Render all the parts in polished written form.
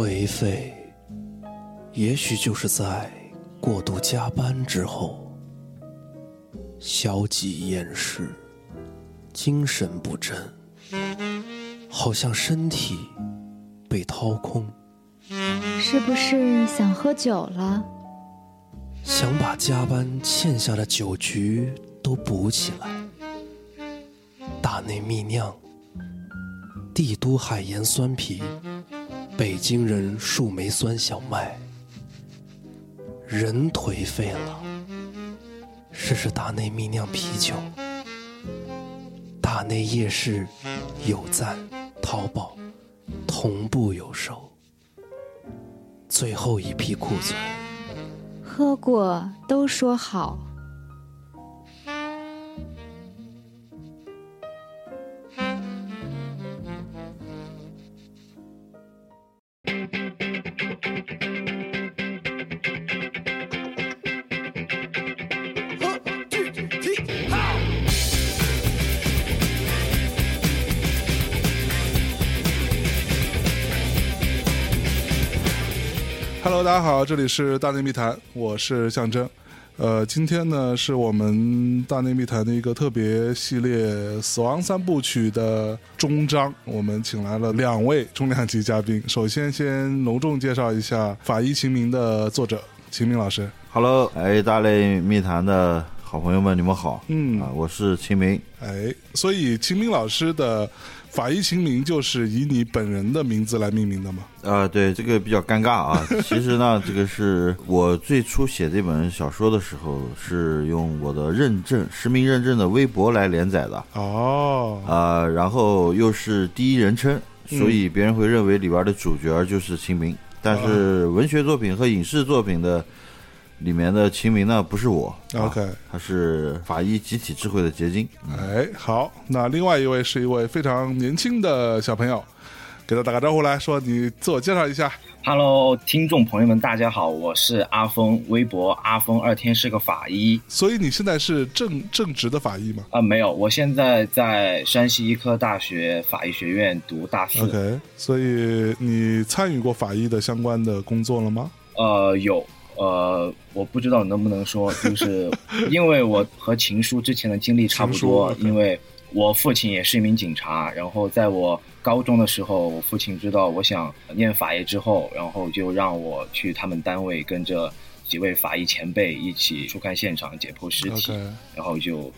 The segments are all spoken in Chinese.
颓废也许就是在过度加班之后，消极厌世，精神不振，好像身体被掏空。是不是想喝酒了？想把加班欠下的酒局都补起来，大内蜜酿，帝都海盐酸啤，北京人树莓酸小麦。人颓废了，试试大内蜜酿啤酒。大内夜市有赞、淘宝同步有售。最后一批库存，喝过都说好。Hello， 大家好，这里是大内密谈，我是象征。今天呢是我们大内密谈的一个特别系列死亡三部曲的终章，我们请来了两位重量级嘉宾。首先隆重介绍一下法医秦明的作者秦明老师。Hello， 大内密谈的好朋友们，你们好。我是秦明。所以秦明老师的法医秦明就是以你本人的名字来命名的吗？对，这个比较尴尬啊。其实呢，这个是我最初写这本小说的时候，是用我的认证实名认证的微博来连载的。然后又是第一人称，所以别人会认为里边的主角就是秦明。但是文学作品和影视作品的里面的秦明呢，不是我。OK， 他是法医集体智慧的结晶。好，那另外一位是一位非常年轻的小朋友，给他打个招呼来，说你自我介绍一下。Hello， 听众朋友们，大家好，我是阿峰，微博阿峰二天是个法医。所以你现在是正职的法医吗？没有，我现在在山西医科大学法医学院读大四。OK， 所以你参与过法医的相关的工作了吗？有。我不知道能不能说，就是因为我和秦叔之前的经历差不多，因为我父亲也是一名警察，然后在我高中的时候，我父亲知道我想念法医之后，然后就让我去他们单位跟着几位法医前辈一起出勘现场、解剖尸体，然后就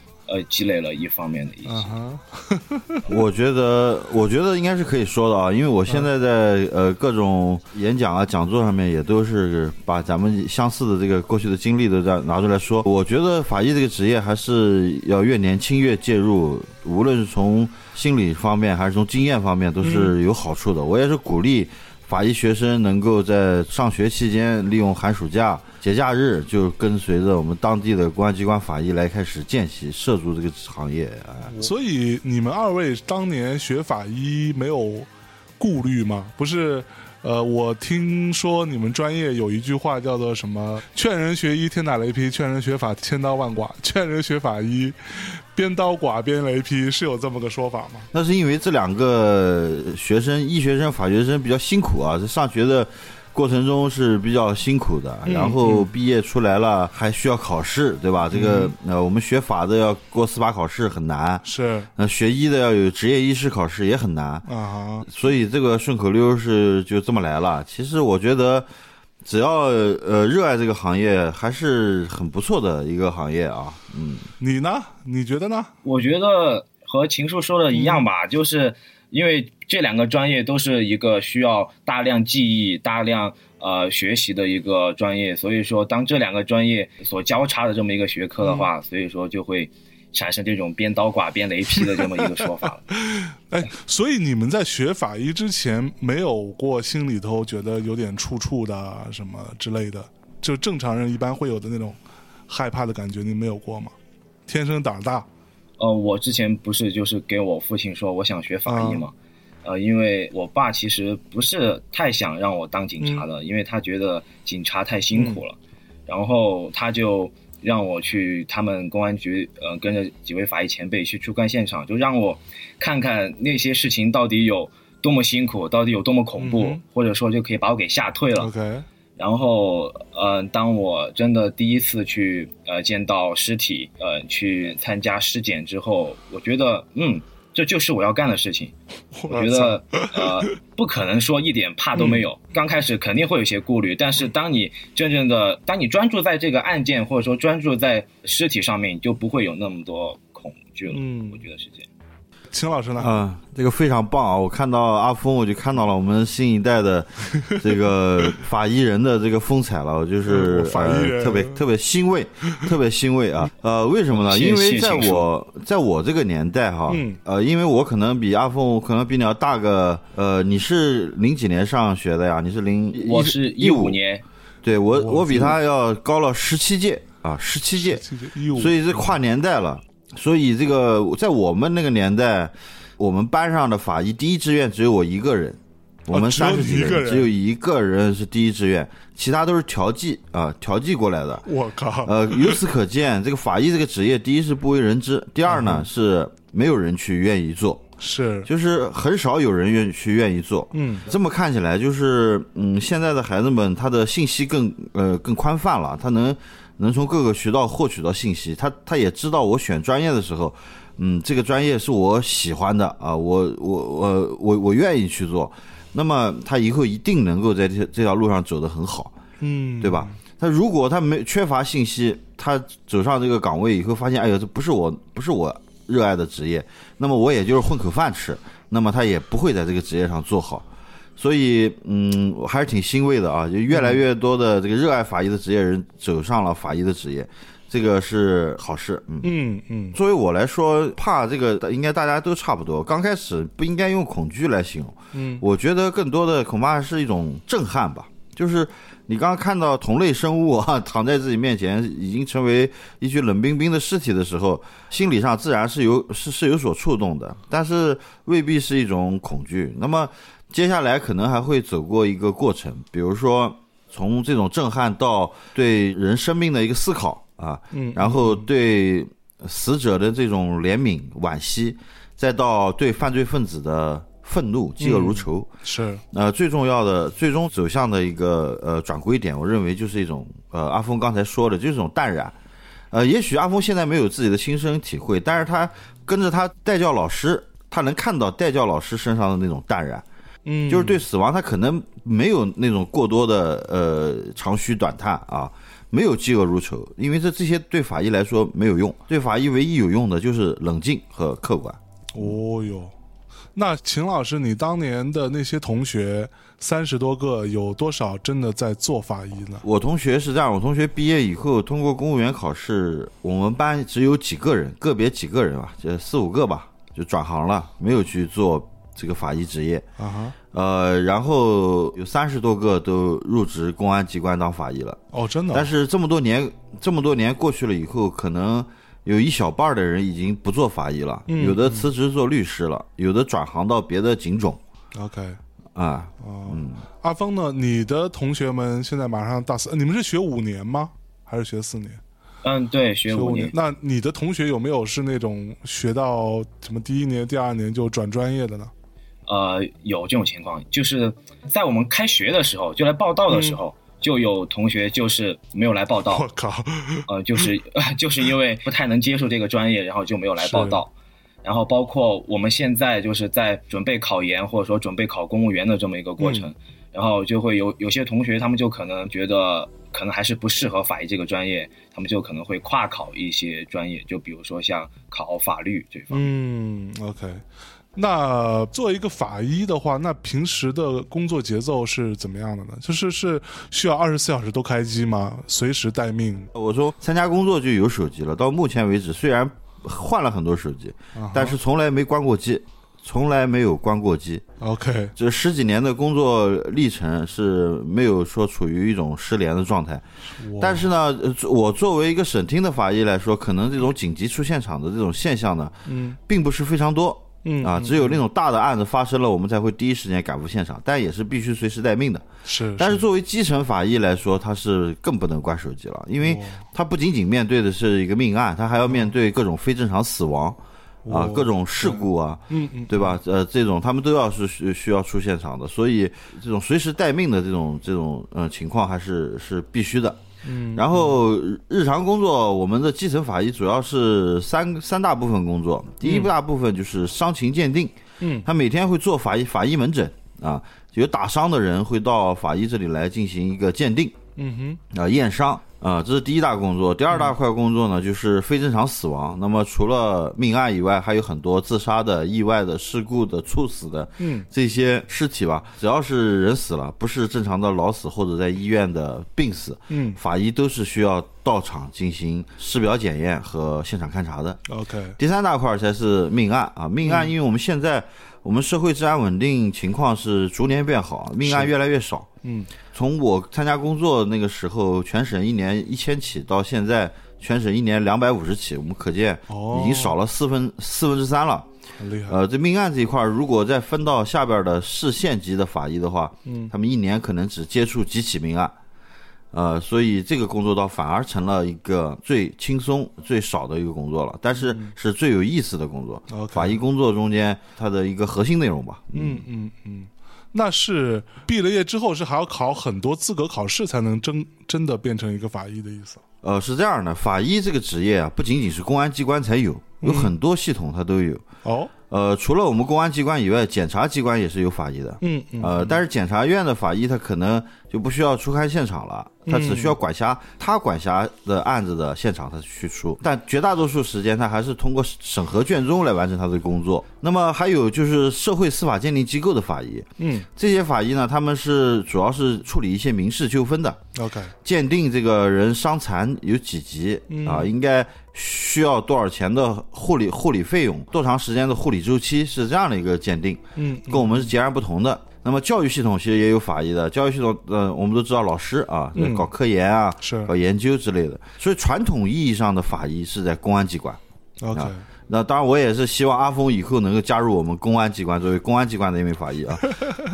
积累了一方面的意识。我觉得应该是可以说的啊，因为我现在在各种演讲啊、讲座上面也都是把咱们相似的这个过去的经历都拿出来说。我觉得法医这个职业还是要越年轻越介入，无论是从心理方面还是从经验方面都是有好处的。我也是鼓励法医学生能够在上学期间利用寒暑假、节假日，就跟随着我们当地的公安机关法医来开始见习、涉足这个行业。所以你们二位当年学法医没有顾虑吗？不是，我听说你们专业有一句话叫做什么“劝人学医天打雷劈，劝人学法千刀万剐，劝人学法医”。边刀剐边雷劈，是有这么个说法吗？那是因为这两个学生，医学生、法学生比较辛苦啊，上学的过程中是比较辛苦的，然后毕业出来了还需要考试，对吧？这个我们学法的要过司法考试很难，是那学医的要有职业医师考试也很难啊，所以这个顺口溜是就这么来了。其实我觉得，只要热爱这个行业，还是很不错的一个行业啊。你呢？你觉得呢？我觉得和秦叔说的一样吧，就是因为这两个专业都是一个需要大量记忆、大量学习的一个专业，所以说当这两个专业所交叉的这么一个学科的话，所以说就会产生这种边刀剐边雷劈的这么一个说法了。所以你们在学法医之前没有过心里头觉得有点怵怵的什么之类的，就正常人一般会有的那种害怕的感觉，你没有过吗？天生胆大？我之前不是就是给我父亲说我想学法医嘛，因为我爸其实不是太想让我当警察的，因为他觉得警察太辛苦了，然后他就让我去他们公安局，跟着几位法医前辈去出勘现场，就让我看看那些事情到底有多么辛苦，到底有多么恐怖，或者说就可以把我给吓退了。OK。然后，当我真的第一次去见到尸体，去参加尸检之后，我觉得，这就是我要干的事情。我觉得，不可能说一点怕都没有。刚开始肯定会有些顾虑，但是当你专注在这个案件，或者说专注在尸体上面，你就不会有那么多恐惧了。我觉得是这样。秦老师呢？这个非常棒啊！我看到阿峰，我就看到了我们新一代的这个法医人的这个风采了，就是法医人特别欣慰，特别欣慰啊！为什么呢？因为在我这个年代哈，因为我可能比阿峰，可能比你要大个，你是零几年上学的呀？你是我是15年，对我比他要高了17届啊，17届，所以是跨年代了。所以这个在我们那个年代，我们班上的法医第一志愿只有我一个人，我们30几个人只有一个人是第一志愿，其他都是调剂过来的。我靠！由此可见，这个法医这个职业，第一是不为人知，第二呢是没有人去愿意做，是就是很少有人愿意做。这么看起来就是，现在的孩子们他的信息更宽泛了，他能从各个渠道获取到信息，他也知道我选专业的时候，这个专业是我喜欢的啊，我愿意去做，那么他以后一定能够在这条路上走得很好，对吧？他如果他缺乏信息，他走上这个岗位以后发现，哎呦，这不是我热爱的职业，那么我也就是混口饭吃，那么他也不会在这个职业上做好。所以，我还是挺欣慰的啊！就越来越多的这个热爱法医的职业人走上了法医的职业，这个是好事。作为我来说，怕这个应该大家都差不多。刚开始不应该用恐惧来形容，我觉得更多的恐怕是一种震撼吧。就是你刚刚看到同类生物啊躺在自己面前，已经成为一具冷冰冰的尸体的时候，心理上自然是有所触动的，但是未必是一种恐惧。那么接下来可能还会走过一个过程，比如说从这种震撼到对人生命的一个思考啊，然后对死者的这种怜悯、惋惜，再到对犯罪分子的愤怒、嫉恶如仇，是最重要的、最终走向的一个转归点，我认为就是一种阿峰刚才说的，就是一种淡然。也许阿峰现在没有自己的亲身体会，但是他跟着他代教老师，他能看到代教老师身上的那种淡然。就是对死亡他可能没有那种过多的长吁短叹啊，没有嫉恶如仇，因为这些对法医来说没有用，对法医唯一有用的就是冷静和客观。哦哟，那秦老师你当年的那些同学30多个，有多少真的在做法医呢？我同学是这样，我同学毕业以后通过公务员考试，我们班只有几个人，个别几个人吧，就4-5个吧，就转行了，没有去做这个法医职业，然后有30多个都入职公安机关当法医了。哦，真的。但是这么多年过去了以后，可能有一小半的人已经不做法医了，有的辞职做律师了，有的转行到别的警种。OK。啊，阿峰呢？你的同学们现在马上大四，你们是学5年吗？还是学4年？对，学5年。那你的同学有没有是那种学到什么第1年、第2年就转专业的呢？有这种情况，就是在我们开学的时候，就来报道的时候，就有同学就是没有来报道。我靠，就是因为不太能接受这个专业，然后就没有来报道。然后包括我们现在就是在准备考研，或者说准备考公务员的这么一个过程，然后就会有些同学他们就可能觉得可能还是不适合法医这个专业，他们就可能会跨考一些专业，就比如说像考法律这方面。OK。那做一个法医的话，那平时的工作节奏是怎么样的呢？就是需要24小时都开机吗？随时待命？我说参加工作就有手机了，到目前为止虽然换了很多手机，但是从来没关过机，从来没有关过机。OK， 这10几年的工作历程是没有说处于一种失联的状态。但是呢，我作为一个省厅的法医来说，可能这种紧急出现场的这种现象呢，并不是非常多。只有那种大的案子发生了，我们才会第一时间赶赴现场，但也是必须随时待命的。但是作为基层法医来说，他是更不能关手机了，因为他不仅仅面对的是一个命案，他还要面对各种非正常死亡，啊，各种事故啊，对吧？这种他们都要是需要出现场的，所以这种随时待命的这种情况还是必须的。然后日常工作，我们的基层法医主要是三大部分工作。第一大部分就是伤情鉴定，他每天会做法医门诊啊，有打伤的人会到法医这里来进行一个鉴定，验伤啊，这是第一大工作。第二大块工作呢，就是非正常死亡。那么除了命案以外，还有很多自杀的、意外的、事故的、猝死的，这些尸体吧，只要是人死了，不是正常的老死或者在医院的病死，法医都是需要到场进行尸表检验和现场勘查的。OK。第三大块才是命案啊，命案因为我们现在我们社会治安稳定情况是逐年变好，命案越来越少。从我参加工作那个时候，全省一年1000起，到现在全省一年250起，我们可见已经少了四分之三了。很厉害。这命案这一块，如果再分到下边的市县级的法医的话，他们一年可能只接触几起命案。所以这个工作倒反而成了一个最轻松最少的一个工作了，但是是最有意思的工作。法医工作中间它的一个核心内容吧。那是毕了业之后是还要考很多资格考试才能真的变成一个法医的意思？是这样的，法医这个职业啊，不仅仅是公安机关才有很多系统它都有。除了我们公安机关以外，检察机关也是有法医的。但是检察院的法医他可能就不需要出勘现场了，他只需要管辖的案子的现场他去出，但绝大多数时间他还是通过审核卷宗来完成他的工作。那么还有就是社会司法鉴定机构的法医，这些法医呢，他们是主要是处理一些民事纠纷的。OK。鉴定这个人伤残有几级啊，应该需要多少钱的护理费用，多长时间的护理周期，是这样的一个鉴定，跟我们是截然不同的。那么教育系统其实也有法医的，教育系统我们都知道老师啊，搞科研啊，搞研究之类的，所以传统意义上的法医是在公安机关。OK。那当然我也是希望阿峰以后能够加入我们公安机关，作为公安机关的一名法医啊。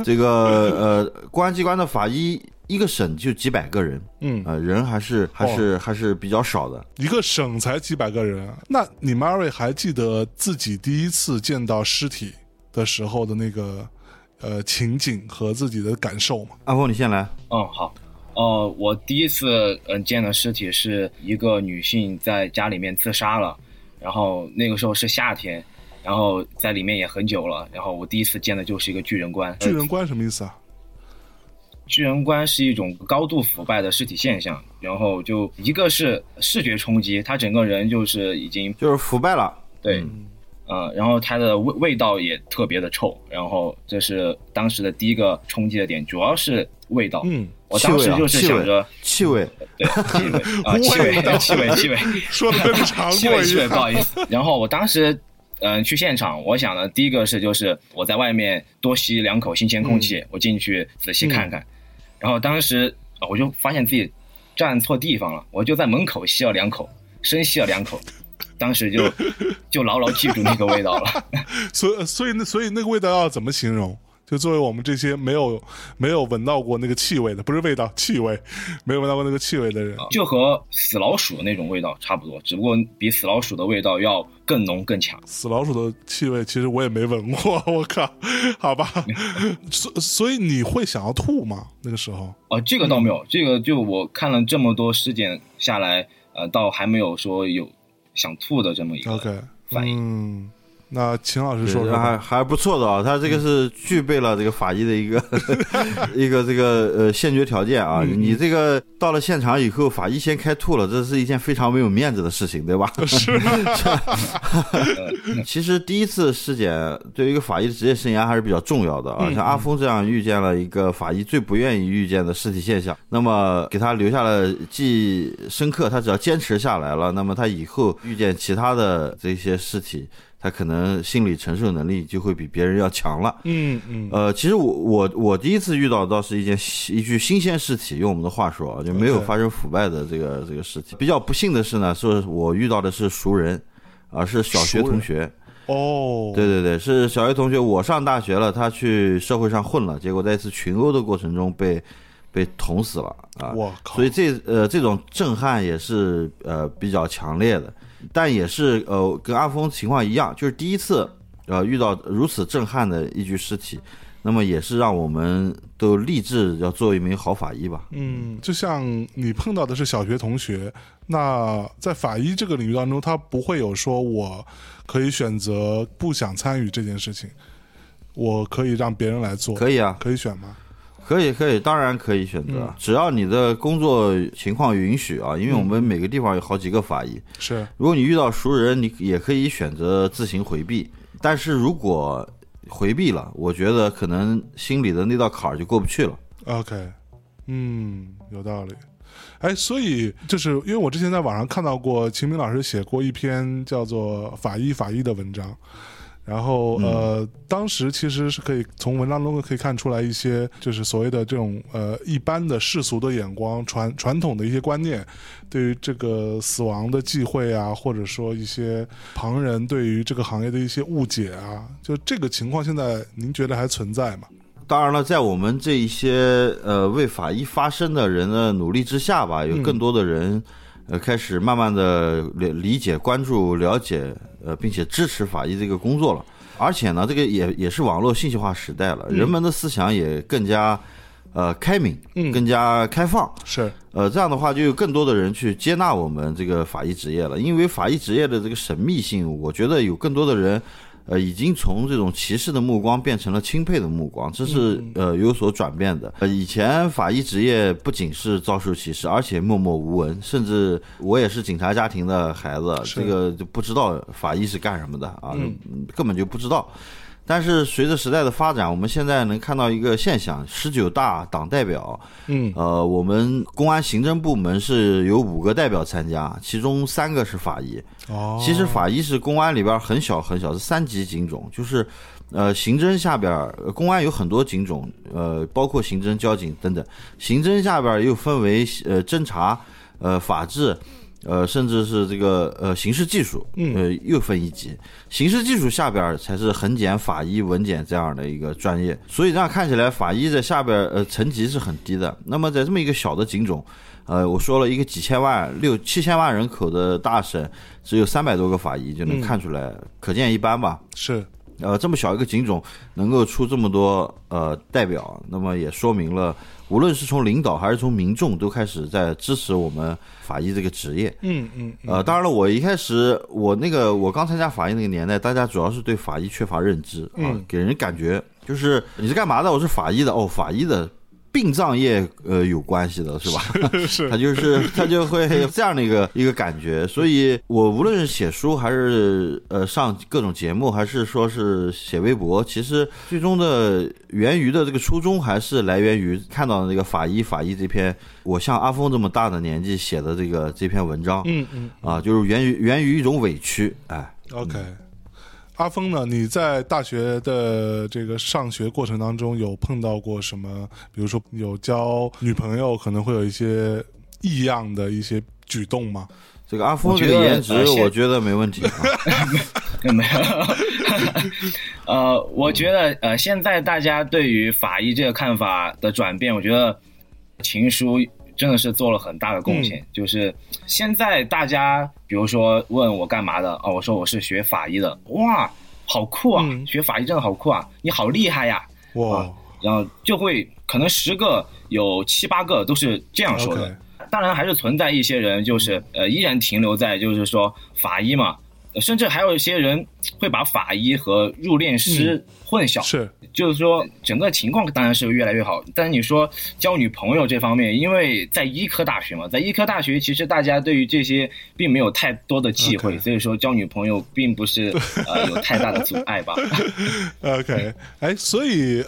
这个公安机关的法医一个省就几百个人，人还是比较少的。一个省才几百个人。那你们二位还记得自己第一次见到尸体的时候的那个情景和自己的感受吗？阿峰你先来。好。我第一次见的尸体是一个女性在家里面自杀了，然后那个时候是夏天，然后在里面也很久了，然后我第一次见的就是一个巨人棺。巨人棺什么意思啊？巨人棺是一种高度腐败的尸体现象，然后就一个是视觉冲击，他整个人就是已经就是腐败了，对，然后他的味道也特别的臭，然后这是当时的第一个冲击的点，主要是味道。我当时就是想着气味，说的跟常规一样，气味，不好意思。然后我当时去现场，我想的第一个是就是我在外面多吸两口新鲜空气，我进去仔细看看。然后当时我就发现自己站错地方了，我就在门口深吸了两口，当时就牢牢记住那个味道了。所以那个味道要怎么形容？就作为我们这些没有闻到过那个气味的，不是味道，气味，没有闻到过那个气味的人，就和死老鼠那种味道差不多，只不过比死老鼠的味道要更浓更强。死老鼠的气味其实我也没闻过，我靠，好吧。所以你会想要吐吗？那个时候？这个倒没有，这个就我看了这么多尸检下来，倒还没有说有想吐的这么一个反应。那秦老师说还不错的啊，他这个是具备了这个法医的一个这个先决条件啊。你这个到了现场以后，法医先开吐了，这是一件非常没有面子的事情，对吧？是。其实第一次尸检对于一个法医的职业生涯还是比较重要的啊。像阿峰这样遇见了一个法医最不愿意遇见的尸体现象，那么给他留下了既深刻，他只要坚持下来了，那么他以后遇见其他的这些尸体，他可能心理承受能力就会比别人要强了。其实我第一次遇到倒是一具新鲜尸体，用我们的话说啊，就没有发生腐败的这个尸体。比较不幸的是呢，是我遇到的是熟人，是小学同学。对，是小学同学。我上大学了，他去社会上混了，结果在一次群殴的过程中被捅死了啊！所以这种震撼也是比较强烈的。但也是跟阿峰情况一样，就是第一次遇到如此震撼的一具尸体，那么也是让我们都立志要做一名好法医吧。嗯，就像你碰到的是小学同学，那在法医这个领域当中，他不会有说我可以选择不想参与这件事情，我可以让别人来做。可以啊，可以选吗？可以，当然可以选择，只要你的工作情况允许啊，因为我们每个地方有好几个法医。是，如果你遇到熟人，你也可以选择自行回避，但是如果回避了，我觉得可能心里的那道坎儿就过不去了。 OK， 有道理。哎，所以就是因为我之前在网上看到过秦明老师写过一篇叫做法医的文章，然后当时其实是可以从文章中可以看出来一些就是所谓的这种一般的世俗的眼光、传统的一些观念，对于这个死亡的忌讳啊，或者说一些旁人对于这个行业的一些误解啊，就这个情况现在您觉得还存在吗？当然了，在我们这一些为法医发声的人的努力之下吧，有更多的人开始慢慢的理解、关注、了解，并且支持法医这个工作了。而且呢，这个也是网络信息化时代了，人们的思想也更加开明，更加开放。是，这样的话，就有更多的人去接纳我们这个法医职业了。因为法医职业的这个神秘性，我觉得有更多的人，已经从这种歧视的目光变成了钦佩的目光，这是有所转变的。以前法医职业不仅是遭受歧视，而且默默无闻，甚至我也是警察家庭的孩子，这个就不知道法医是干什么的啊，根本就不知道。但是随着时代的发展，我们现在能看到一个现象，19大党代表，我们公安行政部门是有5个代表参加，其中3个是法医。哦，其实法医是公安里边很小很小，是3级警种，就是刑侦下边，公安有很多警种，包括刑侦、交警等等。刑侦下边又分为侦查、法制，甚至是这个刑事技术，又分一级。刑事技术下边才是痕检、法医、文检这样的一个专业，所以这样看起来法医在下边层级是很低的。那么在这么一个小的警种，我说了一个几千万、6、7千万人口的大省，只有300多个法医，就能看出来，可见一斑吧。是，这么小一个警种能够出这么多代表，那么也说明了无论是从领导还是从民众都开始在支持我们法医这个职业。当然了，我一开始我刚参加法医那个年代，大家主要是对法医缺乏认知啊，给人感觉就是你是干嘛的？我是法医的。哦，法医的殡葬业有关系的是吧？是，他就会这样的一个感觉。所以我无论是写书还是上各种节目，还是说是写微博，其实最终的源于的这个初衷还是来源于看到的那个法医这篇我像阿峰这么大的年纪写的这篇文章。就是源于一种委屈。哎 ，OK。阿峰呢，你在大学的这个上学过程当中有碰到过什么，比如说有交女朋友可能会有一些异样的一些举动吗？这个阿峰这个颜值我觉得没问题。没有。我觉得现在大家对于法医这个看法的转变，我觉得情书真的是做了很大的贡献。就是现在大家比如说问我干嘛的，我说我是学法医的。哇，好酷啊，学法医真的好酷啊，你好厉害呀。哇，然后就会可能10个有7、8个都是这样说的。Okay. 当然还是存在一些人就是依然停留在就是说法医嘛，甚至还有一些人会把法医和入殓师混淆。是，就是说整个情况当然是越来越好，但是你说交女朋友这方面，因为在医科大学嘛，在医科大学其实大家对于这些并没有太多的忌讳，所以说交女朋友并不是有太大的阻碍吧。OK， 哎，所以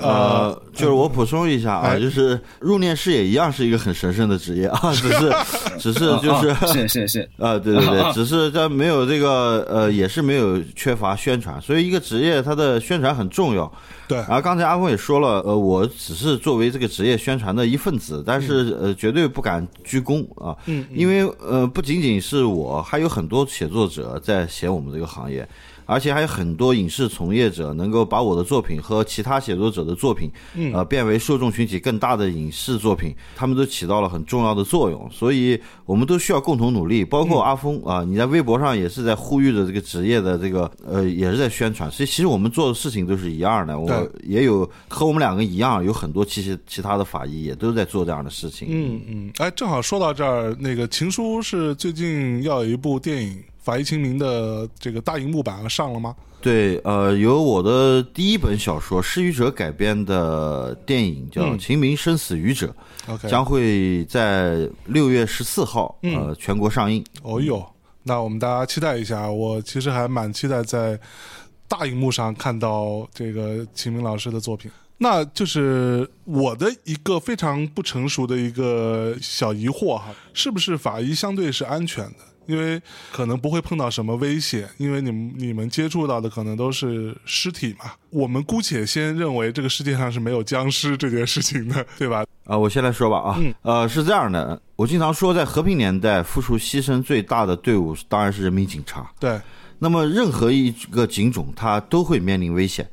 就是我补充一下啊，就是入殓师也一样是一个很神圣的职业啊，只是就是是啊，对对对，只是它没有这个也是没有缺乏宣传，所以一个职业它的宣传很重要。对，然后刚才阿峰也说了，我只是作为这个职业宣传的一份子，但是绝对不敢居功啊。因为不仅仅是我，还有很多写作者在写我们这个行业。而且还有很多影视从业者能够把我的作品和其他写作者的作品变为受众群体更大的影视作品，他们都起到了很重要的作用，所以我们都需要共同努力。包括阿峰啊，你在微博上也是在呼吁着这个职业的这个也是在宣传，所以其实我们做的事情都是一样的，我也有和我们两个一样，有很多其他的法医也都在做这样的事情。哎，正好说到这儿，那个情书是最近要有一部电影《法医秦明》的这个大荧幕版上了吗？对，由我的第一本小说《失语者》改编的电影叫《秦明生死语者》，将会在6月14号全国上映。哦哟，那我们大家期待一下，我其实还蛮期待在大荧幕上看到这个秦明老师的作品。那就是我的一个非常不成熟的一个小疑惑哈，是不是法医相对是安全的？因为可能不会碰到什么危险，因为你们接触到的可能都是尸体嘛。我们姑且先认为这个世界上是没有僵尸这件事情的，对吧？我先来说吧是这样的，我经常说在和平年代付出牺牲最大的队伍当然是人民警察。对，那么任何一个警种它都会面临危险，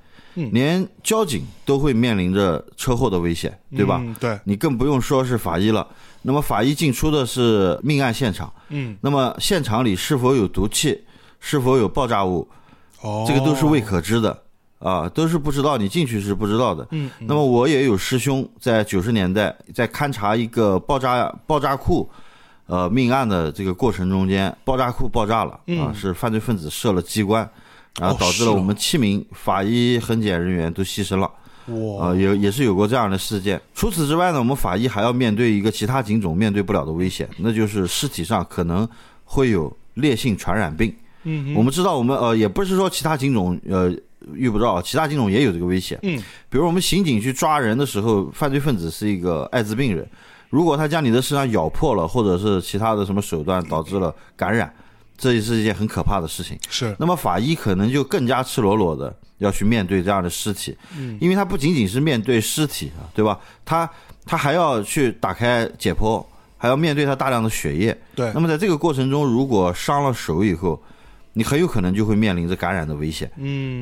连交警都会面临着车祸的危险，对吧？对，你更不用说是法医了。那么法医进出的是命案现场，那么现场里是否有毒气，是否有爆炸物，这个都是未可知的啊，都是不知道，你进去是不知道的。那么我也有师兄在90年代在勘察一个爆炸库命案的这个过程中间，爆炸库爆炸了啊，是犯罪分子设了机关。然后导致了我们7名法医痕检人员都牺牲了，也是有过这样的事件。除此之外呢，我们法医还要面对一个其他警种面对不了的危险，那就是尸体上可能会有烈性传染病。我们知道我们也不是说其他警种遇不到，其他警种也有这个危险。比如我们刑警去抓人的时候，犯罪分子是一个艾滋病人，如果他将你的身上咬破了，或者是其他的什么手段导致了感染，这也是一件很可怕的事情。是，那么法医可能就更加赤裸裸的要去面对这样的尸体，因为他不仅仅是面对尸体啊，对吧？他还要去打开解剖，还要面对他大量的血液。对，那么在这个过程中，如果伤了手以后，你很有可能就会面临着感染的危险。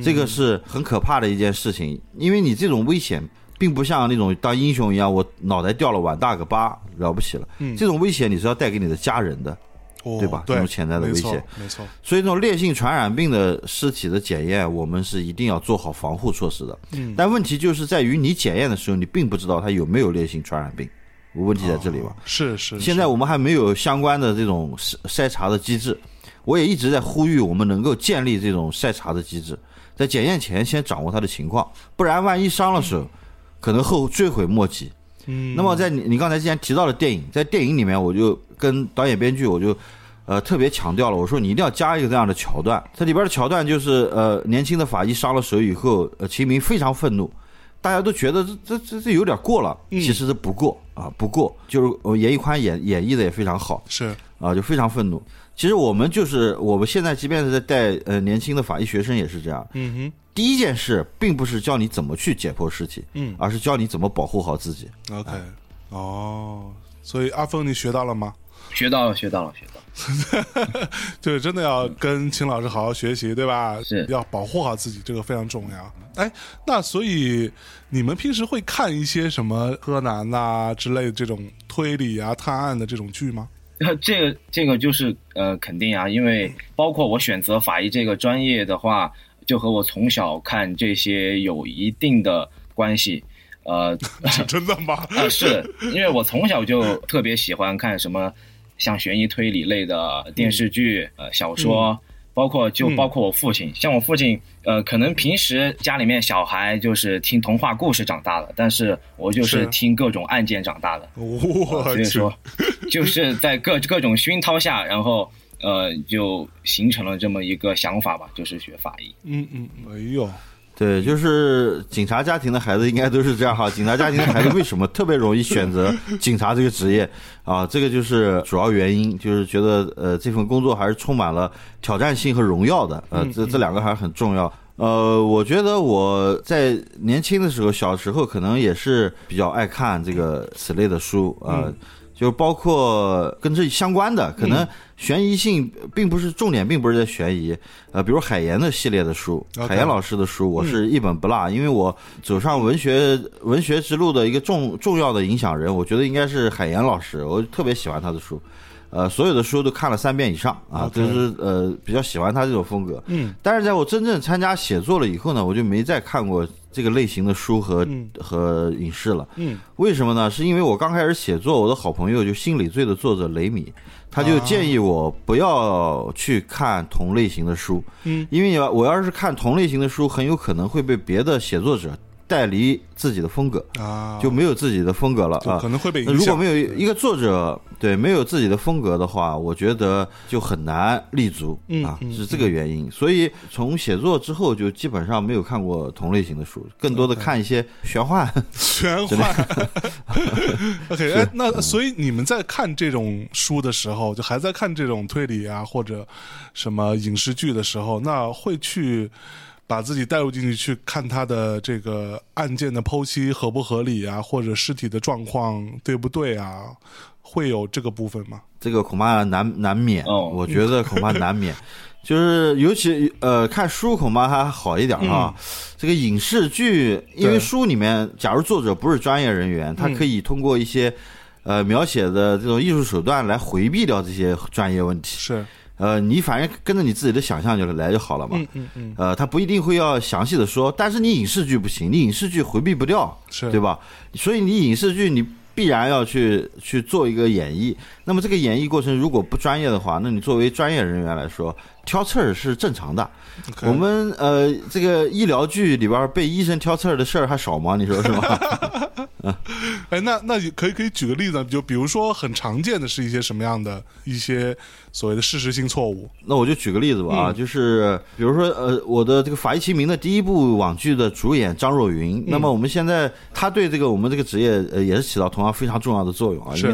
这个是很可怕的一件事情，因为你这种危险并不像那种当英雄一样，我脑袋掉了碗大个疤了不起了。这种危险你是要带给你的家人的。对吧？这种潜在的危险，没错。所以这种烈性传染病的尸体的检验，我们是一定要做好防护措施的。但问题就是在于你检验的时候，你并不知道它有没有烈性传染病，问题在这里吧？是。现在我们还没有相关的这种筛查的机制，我也一直在呼吁我们能够建立这种筛查的机制，在检验前先掌握它的情况，不然万一伤了手，可能后追悔莫及。那么在你刚才既然提到了电影，在电影里面我就跟导演编剧我就特别强调了，我说你一定要加一个这样的桥段。它里边的桥段就是年轻的法医伤了手以后，秦明非常愤怒，大家都觉得这有点过了，其实是不过啊，不过就是严屹宽演绎的也非常好，是啊，就非常愤怒。其实我们现在即便是在带年轻的法医学生也是这样。第一件事并不是教你怎么去解剖尸体，而是教你怎么保护好自己。OK， 所以阿峰你学到了吗？学到了。就是真的要跟秦老师好好学习，对吧？是，要保护好自己，这个非常重要。哎，那所以你们平时会看一些什么柯南啊之类的这种推理啊探案的这种剧吗？这个就是肯定啊，因为包括我选择法医这个专业的话，就和我从小看这些有一定的关系。真的吗？是，因为我从小就特别喜欢看什么像悬疑推理类的电视剧、小说，包括我父亲，像我父亲，可能平时家里面小孩就是听童话故事长大的，但是我就是听各种案件长大的。所以说，就是在各种熏陶下，然后就形成了这么一个想法吧，就是学法医。哎呦。对，就是警察家庭的孩子应该都是这样哈。警察家庭的孩子为什么特别容易选择警察这个职业啊？这个就是主要原因，就是觉得这份工作还是充满了挑战性和荣耀的。这两个还是很重要。我觉得我在年轻的时候，小时候可能也是比较爱看这个此类的书啊。就是包括跟这相关的，可能悬疑性并不是重点，并不是在悬疑。比如海岩的系列的书， okay, 海岩老师的书，我是一本不落，因为我走上文学之路的一个重要的影响人，我觉得应该是海岩老师，我特别喜欢他的书。所有的书都看了3遍以上啊， okay, 就是比较喜欢他这种风格。嗯，但是在我真正参加写作了以后呢，我就没再看过这个类型的书和影视了。嗯，为什么呢？是因为我刚开始写作，我的好朋友就《心理罪》的作者雷米，他就建议我不要去看同类型的书。嗯，因为我要是看同类型的书，很有可能会被别的写作者带离自己的风格啊，就没有自己的风格了啊，可能会被影响。如果没有一个作者对没有自己的风格的话，我觉得就很难立足啊，是这个原因。所以从写作之后就基本上没有看过同类型的书，更多的看一些玄幻。OK， 那所以你们在看这种书的时候，就还在看这种推理啊或者什么影视剧的时候，那会去把自己带入进去去看他的这个案件的剖析合不合理啊，或者尸体的状况对不对啊，会有这个部分吗？这个恐怕难免、哦，我觉得恐怕难免。就是尤其看书恐怕还好一点啊，这个影视剧，因为书里面假如作者不是专业人员，他可以通过一些描写的这种艺术手段来回避掉这些专业问题。是。你反正跟着你自己的想象就来就好了嘛。他不一定会要详细的说，但是你影视剧不行，你影视剧回避不掉，是对吧？所以你影视剧你必然要去做一个演绎。那么这个演绎过程如果不专业的话，那你作为专业人员来说，挑刺儿是正常的。Okay. 我们这个医疗剧里边被医生挑刺儿的事儿还少吗？你说是吗？哎，那可以举个例子，就比如说很常见的是一些什么样的一些所谓的事实性错误？那我就举个例子吧啊，就是比如说我的这个《法医秦明》的第一部网剧的主演张若昀，那么我们现在他对这个我们这个职业也是起到同样非常重要的作用啊，因为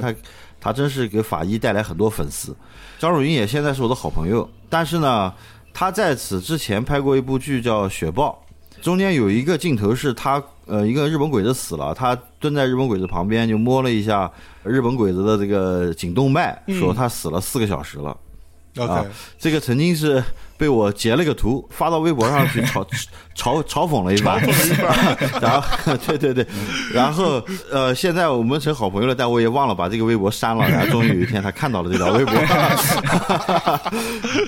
他真是给法医带来很多粉丝。张若昀也现在是我的好朋友，但是呢，他在此之前拍过一部剧叫《雪豹》，中间有一个镜头是他一个日本鬼子死了，他蹲在日本鬼子旁边就摸了一下日本鬼子的这个颈动脉，说他死了4个小时了。啊，这个曾经是被我截了个图发到微博上去嘲讽了一番，然后对，然后现在我们成好朋友了，但我也忘了把这个微博删了。然后终于有一天他看到了这条微博，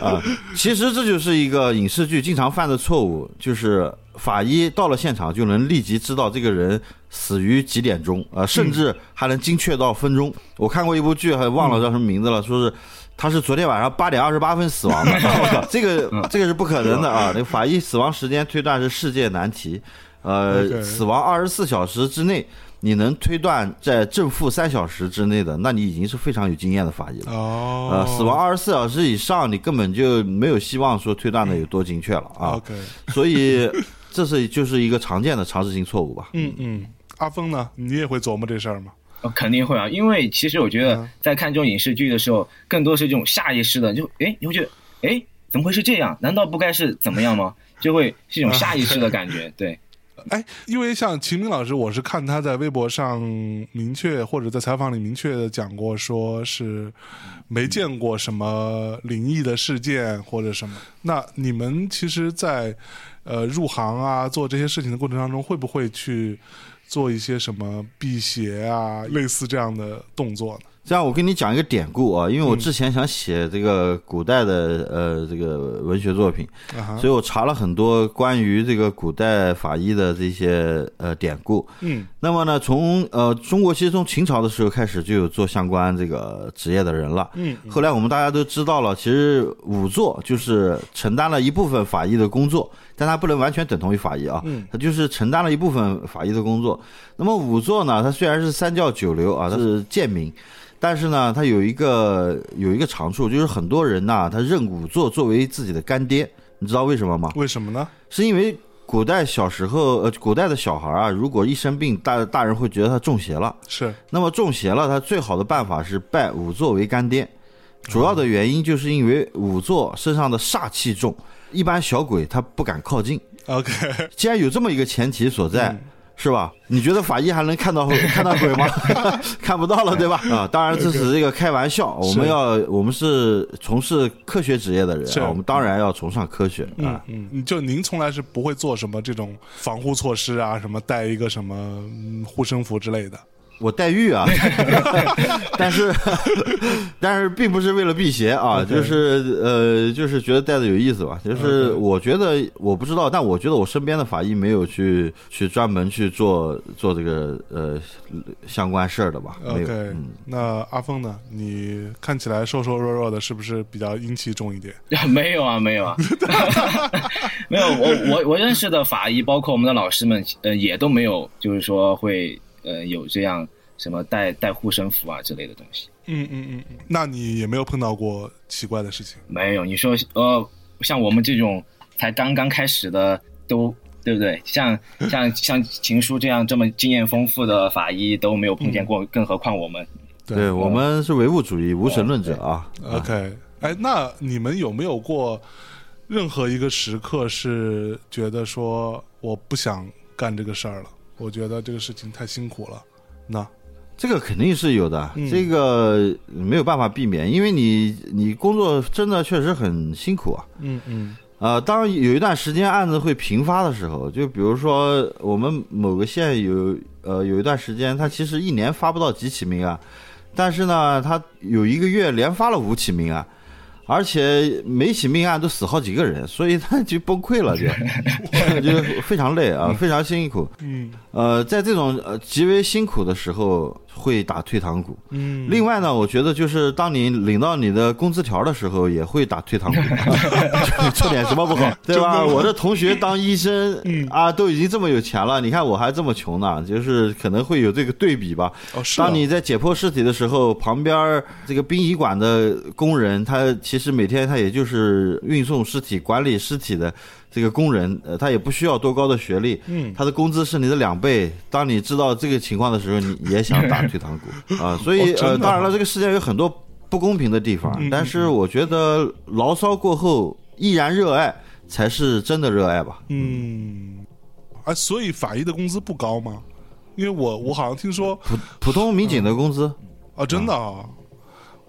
啊，其实这就是一个影视剧经常犯的错误，就是法医到了现场就能立即知道这个人死于几点钟，甚至还能精确到分钟。我看过一部剧，还忘了叫什么名字了，说是。他是昨天晚上8:28死亡的，这个是不可能的啊！那个法医死亡时间推断是世界难题，okay. 死亡24小时之内，你能推断在正负3小时之内的，那你已经是非常有经验的法医了。Oh. 死亡24小时以上，你根本就没有希望说推断的有多精确了啊！ Okay. 所以这是就是一个常见的常识性错误吧？嗯，阿峰呢，你也会琢磨这事儿吗？肯定会啊，因为其实我觉得在看这种影视剧的时候，更多是这种下意识的，就你会觉得怎么会是这样？难道不该是怎么样吗？就会是一种下意识的感觉，对。因为像秦明老师，我是看他在微博上明确或者在采访里明确的讲过，说是没见过什么灵异的事件或者什么。那你们其实在入行啊做这些事情的过程当中，会不会去做一些什么辟邪啊类似这样的动作呢？这样我跟你讲一个典故啊，因为我之前想写这个古代的这个文学作品，所以我查了很多关于这个古代法医的这些典故。那么呢，从中国其实从秦朝的时候开始就有做相关这个职业的人了。后来我们大家都知道了，其实仵作就是承担了一部分法医的工作，但它不能完全等同于法医啊，它就是承担了一部分法医的工作。那么仵作呢，它虽然是3教9流啊，它是贱民，但是呢，它有一个长处，就是很多人呢，他认仵作作为自己的干爹，你知道为什么吗？为什么呢？是因为古代小时候，古代的小孩啊，如果一生病，大人会觉得他中邪了，是。那么中邪了，他最好的办法是拜仵作为干爹，主要的原因就是因为仵作身上的煞气重。一般小鬼他不敢靠近。OK， 既然有这么一个前提所在，是吧？你觉得法医还能看到鬼吗？看不到了，对吧？啊，当然这是一个开玩笑，我们是从事科学职业的人，我们当然要崇尚科学啊。嗯，就您从来是不会做什么这种防护措施啊，什么带一个什么护身符之类的。我带玉啊，但是并不是为了辟邪啊，就是觉得带的有意思吧。就是我觉得我不知道，但我觉得我身边的法医没有去专门去做这个相关事儿的吧。没有 OK，那阿峰呢？你看起来瘦瘦弱弱的，是不是比较阴气重一点？没有啊，没有。我认识的法医，包括我们的老师们，也都没有，就是说会。有这样什么带护身符啊之类的东西。嗯，那你也没有碰到过奇怪的事情？没有，你说像我们这种才刚刚开始的，都对不对？像秦叔这样这么经验丰富的法医都没有碰见过，更何况我们。对，我们是唯物主义无神论者啊。OK， 哎，那你们有没有过任何一个时刻是觉得说我不想干这个事儿了？我觉得这个事情太辛苦了，那这个肯定是有的，这个没有办法避免，因为你工作真的确实很辛苦啊。当有一段时间案子会频发的时候，就比如说我们某个县有一段时间，它其实一年发不到几起命案，但是呢，它有一个月连发了5起命案。而且每起命案都死好几个人，所以他就崩溃了，就非常累啊，非常辛苦。在这种极为辛苦的时候会打退堂鼓。另外呢，我觉得就是当你领到你的工资条的时候也会打退堂鼓，这点什么不好，对吧？我的同学当医生啊，都已经这么有钱了，你看我还这么穷呢，就是可能会有这个对比吧。当你在解剖尸体的时候，旁边这个殡仪馆的工人，他其实每天他也就是运送尸体、管理尸体的这个工人，他也不需要多高的学历，他的工资是你的2倍。当你知道这个情况的时候，你也想打退堂鼓啊。所以当然了，这个世界有很多不公平的地方，但是我觉得牢骚过后依然热爱才是真的热爱吧。所以法医的工资不高吗？因为我好像听说普通民警的工资啊，真的啊，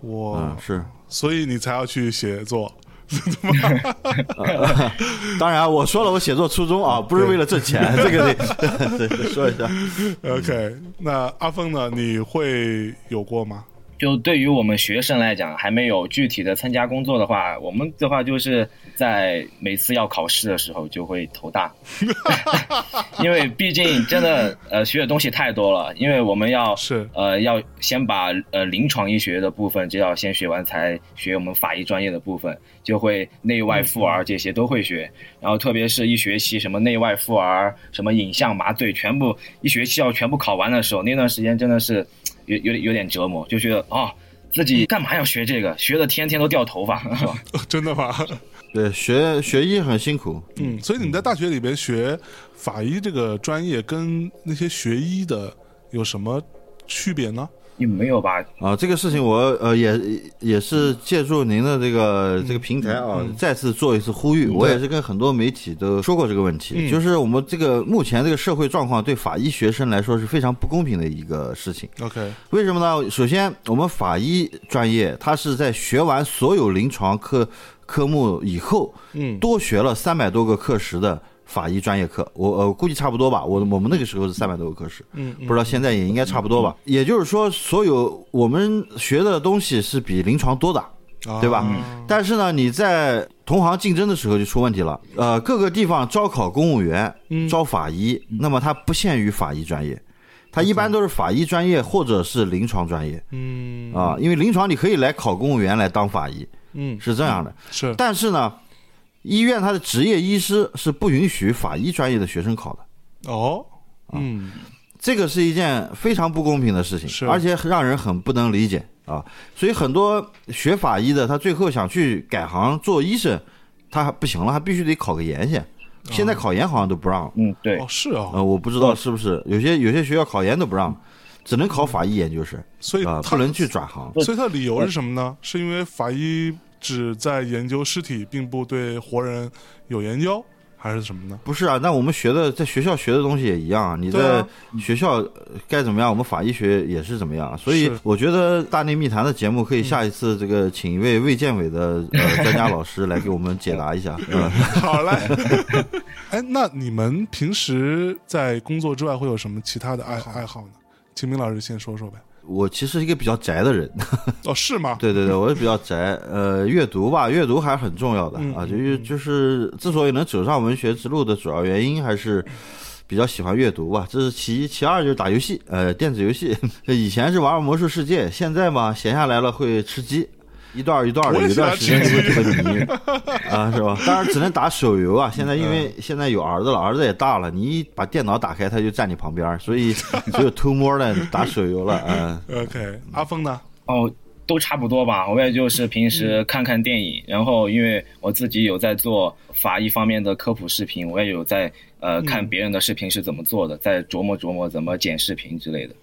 我是。所以你才要去写作当然我说了，我写作初衷啊，不是为了挣钱，这个得说一下。OK， 那阿峰呢，你会有过吗？就对于我们学生来讲，还没有具体的参加工作的话，我们的话就是在每次要考试的时候就会头大因为毕竟真的学的东西太多了，因为我们要先把临床医学的部分就要先学完，才学我们法医专业的部分，就会内外妇儿这些都会学，然后特别是一学期什么内外妇儿、什么影像、麻醉，全部一学期要全部考完的时候，那段时间真的是有点折磨，就觉得自己干嘛要学这个，学的天天都掉头发真的吗？对，学医很辛苦。所以你们在大学里边学法医这个专业跟那些学医的有什么区别呢？也没有吧。这个事情我也是借助您的这个平台啊，再次做一次呼吁。我也是跟很多媒体都说过这个问题，就是我们这个目前这个社会状况对法医学生来说是非常不公平的一个事情。OK， 为什么呢？首先，我们法医专业它是在学完所有临床科目以后，多学了300多个课时的。法医专业课，我估计差不多吧。我们那个时候是300多个课时，不知道现在也应该差不多吧。也就是说，所有我们学的东西是比临床多的，对吧？但是呢，你在同行竞争的时候就出问题了。各个地方招考公务员，招法医，那么它不限于法医专业，它一般都是法医专业或者是临床专业。因为临床你可以来考公务员来当法医，是这样的。是，但是呢。医院他的执业医师是不允许法医专业的学生考的。这个是一件非常不公平的事情，而且让人很不能理解啊。所以很多学法医的，他最后想去改行做医生，他不行了，他必须得考个研先。现在考研好像都不让了。对，是啊。我不知道是不是有些学校考研都不让，只能考法医研究生，所以不能去转行。所以他理由是什么呢？是因为法医只在研究尸体，并不对活人有研究，还是什么呢？不是啊，那我们学的在学校学的东西也一样，你在学校该怎么样，我们法医学也是怎么样。所以我觉得大内密谈的节目可以下一次这个请一位卫健委的专家老师来给我们解答一下。好嘞。哎，那你们平时在工作之外会有什么其他的爱好呢？秦明老师先说说呗。我其实是一个比较宅的人。哦，是吗？对对对，我也比较宅。阅读吧，阅读还是很重要的啊。就是之所以能走上文学之路的主要原因还是比较喜欢阅读吧，这是其一。其二就是打游戏，电子游戏。以前是玩魔兽世界，现在嘛闲下来了会吃鸡。一段一段的，有一段时间就会特别迷啊，是吧？当然只能打手游啊。现在因为现在有儿子了，儿子也大了，你一把电脑打开，他就站你旁边，所以只有偷摸的打手游了。OK， 阿峰呢？哦，都差不多吧。我也就是平时看看电影，然后因为我自己有在做法医方面的科普视频，我也有在看别人的视频是怎么做的，在琢磨琢磨怎么剪视频之类的。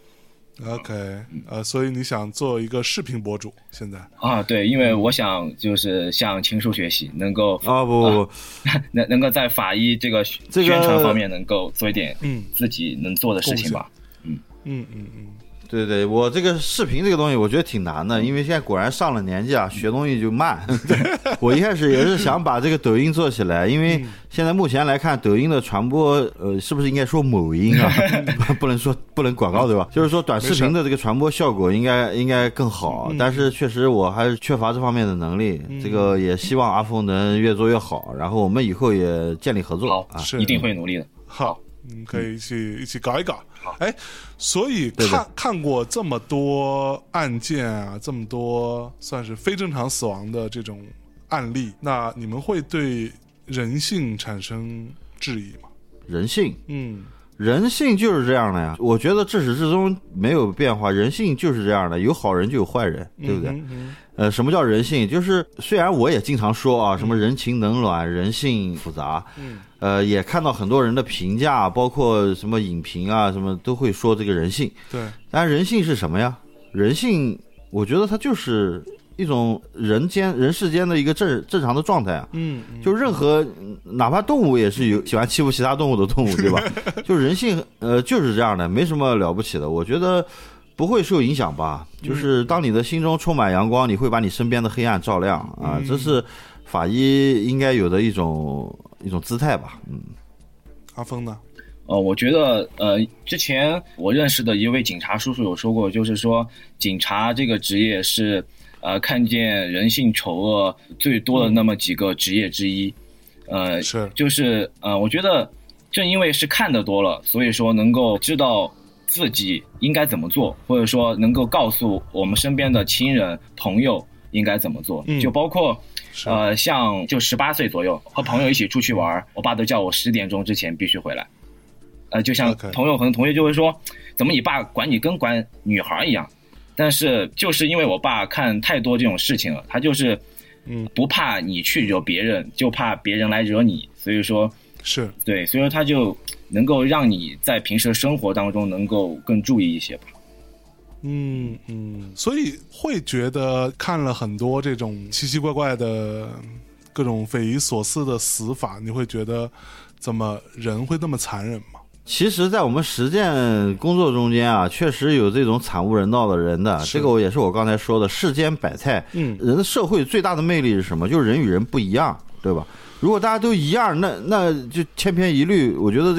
OK， 所以你想做一个视频博主现在啊？对，因为我想就是向秦叔学习，能够啊能够在法医这个宣传方面能够做一点自己能做的事情吧。对对，我这个视频这个东西我觉得挺难的，因为现在果然上了年纪啊，学东西就慢。我一开始也是想把这个抖音做起来，因为现在目前来看抖音的传播是不是应该说某音啊？不能广告对吧？就是说短视频的这个传播效果应该更好，但是确实我还是缺乏这方面的能力。这个也希望阿峰能越做越好，然后我们以后也建立合作。好，一定会努力的。好，你们可以一起搞一搞。哎，所以看过这么多案件啊，这么多算是非正常死亡的这种案例，那你们会对人性产生质疑吗？人性，人性就是这样的呀。我觉得至始至终没有变化，人性就是这样的，有好人就有坏人，对不对？什么叫人性？就是虽然我也经常说啊，什么人情冷暖，人性复杂，也看到很多人的评价，包括什么影评啊，什么都会说这个人性。对，但人性是什么呀？人性，我觉得它就是一种人世间的一个正常的状态啊。就任何哪怕动物也是有喜欢欺负其他动物的动物，对吧？就人性，就是这样的，没什么了不起的。我觉得不会受影响吧？就是当你的心中充满阳光，你会把你身边的黑暗照亮啊。这是法医应该有的一种姿态吧。阿峰呢？我觉得之前我认识的一位警察叔叔有说过，就是说警察这个职业是看见人性丑恶最多的那么几个职业之一。是，就是我觉得正因为是看得多了，所以说能够知道自己应该怎么做，或者说能够告诉我们身边的亲人朋友应该怎么做。就包括像就18岁左右和朋友一起出去玩，我爸都叫我10点钟之前必须回来。就像朋友和同学就会说，怎么你爸管你跟管女孩一样？但是就是因为我爸看太多这种事情了，他就是不怕你去惹别人，就怕别人来惹你。所以说是对，所以说他就能够让你在平时生活当中能够更注意一些吧。所以会觉得看了很多这种奇奇怪怪的各种匪夷所思的死法，你会觉得怎么人会那么残忍吗？其实在我们实践工作中间啊，确实有这种惨无人道的人的，这个也是我刚才说的世间百态。人的社会最大的魅力是什么？就是人与人不一样，对吧？如果大家都一样，那就千篇一律，我觉得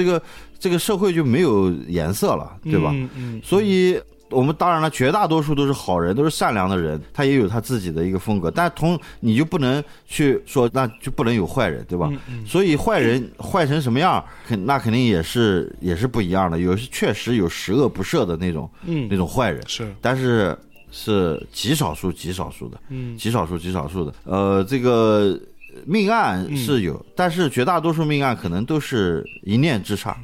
这个社会就没有颜色了，对吧？所以我们当然了，绝大多数都是好人，都是善良的人，他也有他自己的一个风格，但你就不能去说那就不能有坏人，对吧？所以坏人坏成什么样，那肯定也是不一样的。有确实有十恶不赦的那种坏人，是，但是极少数的。这个命案是有，但是绝大多数命案可能都是一念之差。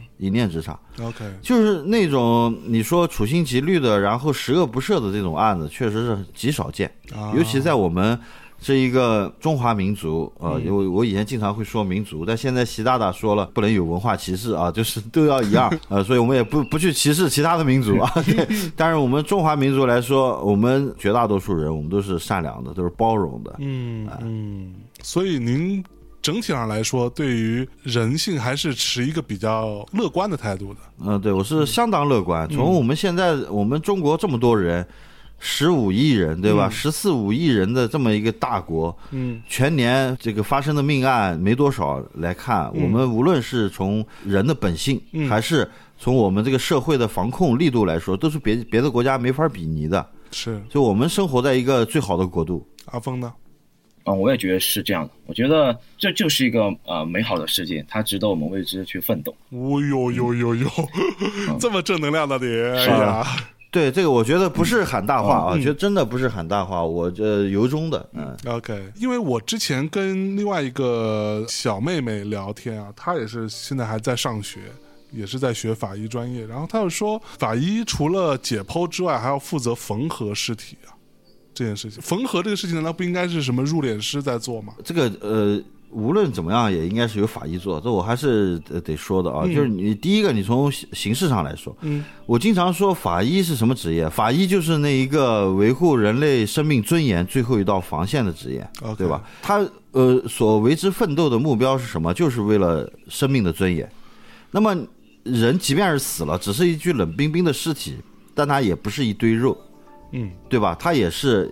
OK， 就是那种你说处心积虑的，然后十恶不赦的这种案子，确实是极少见。尤其在我们这一个中华民族，我以前经常会说民族，但现在习大大说了不能有文化歧视啊，就是都要一样。所以我们也不去歧视其他的民族啊。但是我们中华民族来说，我们绝大多数人我们都是善良的，都是包容的。所以您整体上来说对于人性还是持一个比较乐观的态度的。对，我是相当乐观。从我们现在我们中国这么多人，15亿人对吧？14、15亿人的这么一个大国，全年这个发生的命案没多少来看，我们无论是从人的本性，还是从我们这个社会的防控力度来说，都是别的国家没法比拟的。是，就我们生活在一个最好的国度。阿峰呢？我也觉得是这样的。我觉得这就是一个美好的世界，它值得我们为之去奋斗。哦呦呦呦呦，这么正能量的你，哎呀！对，这个我觉得不是喊大话啊，觉得真的不是喊大话，我这由衷的。OK， 因为我之前跟另外一个小妹妹聊天啊，她也是现在还在上学，也是在学法医专业，然后她就说，法医除了解剖之外，还要负责缝合尸体啊，这件事情。缝合这个事情难道不应该是什么入殓师在做吗？这个无论怎么样也应该是由法医做，这我还是得说的啊。就是你第一个，你从形式上来说，我经常说法医是什么职业？法医就是那一个维护人类生命尊严最后一道防线的职业，对吧？他所为之奋斗的目标是什么？就是为了生命的尊严。那么人即便是死了，只是一具冷冰冰的尸体，但他也不是一堆肉，对吧？他也是。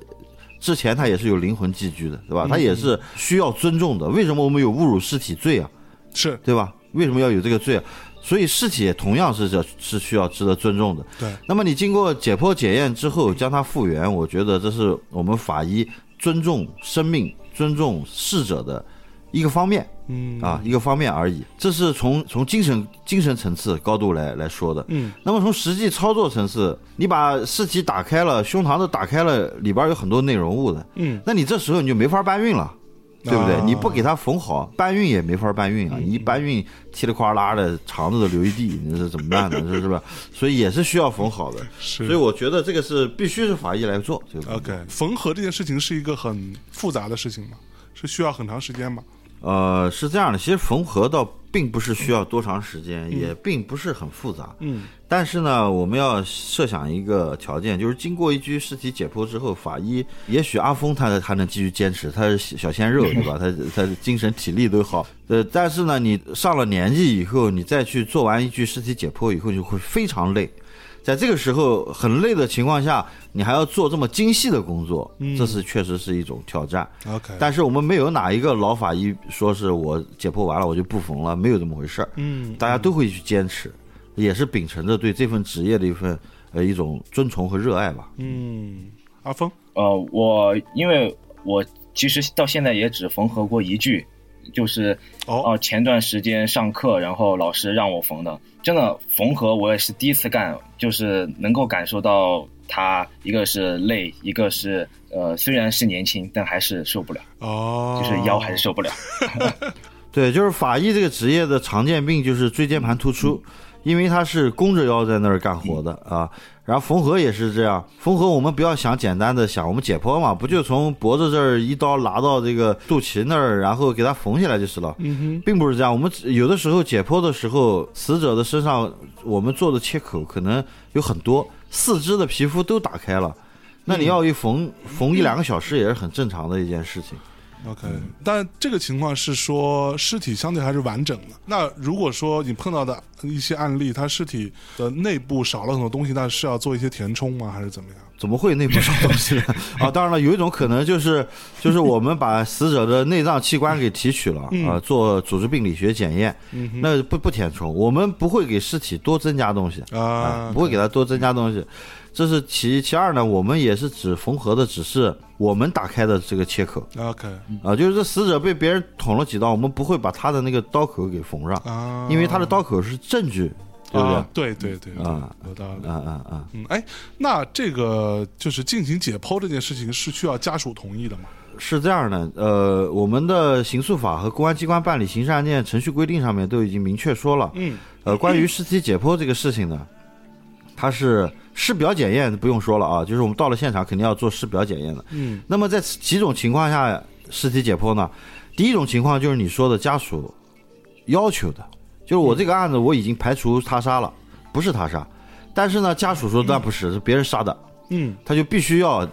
之前他也是有灵魂寄居的，对吧？他也是需要尊重的。为什么我们有侮辱尸体罪啊？是，对吧？为什么要有这个罪啊？所以尸体也同样是需要值得尊重的。对。那么你经过解剖检验之后将它复原，我觉得这是我们法医尊重生命、尊重逝者的一个方面，一个方面而已。这是从精神层次高度来说的。那么从实际操作层次，你把尸体打开了，胸膛都打开了，里边有很多内容物的，那你这时候你就没法搬运了，对不对？你不给它缝好，搬运也没法搬运啊！你一搬运，踢里夸啦的，肠子都流一地，你是怎么办呢？是吧？所以也是需要缝好的。所以我觉得这个是必须是法医来做。OK， 缝合这件事情是一个很复杂的事情吗？是需要很长时间吗？是这样的，其实缝合倒并不是需要多长时间，也并不是很复杂。但是呢，我们要设想一个条件，就是经过一具尸体解剖之后，法医也许阿峰他还能继续坚持，他是小鲜肉，对吧？他精神体力都好。但是呢，你上了年纪以后，你再去做完一具尸体解剖以后，就会非常累。在这个时候很累的情况下，你还要做这么精细的工作，这是确实是一种挑战。OK， 但是我们没有哪一个老法医说是我解剖完了我就不缝了，没有这么回事儿。大家都会去坚持，也是秉承着对这份职业的一种尊崇和热爱吧。阿峰，我因为我其实到现在也只缝合过一具，就是前段时间上课，然后老师让我缝的。真的缝合我也是第一次干，就是能够感受到它一个是累，一个是虽然是年轻但还是受不了，就是腰还是受不了。对，就是法医这个职业的常见病就是椎间盘突出，因为他是弓着腰在那儿干活的啊。然后缝合也是这样，缝合我们不要想简单的想我们解剖嘛，不就从脖子这儿一刀拉到这个肚脐那儿，然后给它缝起来就是了，并不是这样。我们有的时候解剖的时候，死者的身上我们做的切口可能有很多，四肢的皮肤都打开了，那你要一缝1-2个小时也是很正常的一件事情。OK， 但这个情况是说尸体相对还是完整的。那如果说你碰到的一些案例，它尸体的内部少了很多东西，那是要做一些填充吗？还是怎么样？怎么会内部少东西呢？当然了，有一种可能就是我们把死者的内脏器官给提取了做组织病理学检验，那不填充，我们不会给尸体多增加东西不会给它多增加东西。这是其二呢，我们也是只缝合的，只是我们打开的这个切口。OK， 就是这死者被别人捅了几刀，我们不会把他的那个刀口给缝上，因为他的刀口是证据，对不对？对啊，有道理啊。那这个就是进行解剖这件事情是需要家属同意的吗？是这样的，我们的刑诉法和公安机关办理刑事案件程序规定上面都已经明确说了，关于尸体解剖这个事情呢，它是尸表检验不用说了啊，就是我们到了现场肯定要做尸表检验的。那么在几种情况下尸体解剖呢？第一种情况就是你说的家属要求的，就是我这个案子我已经排除他杀了，不是他杀，但是呢家属说那不是，是别人杀的，他就必须要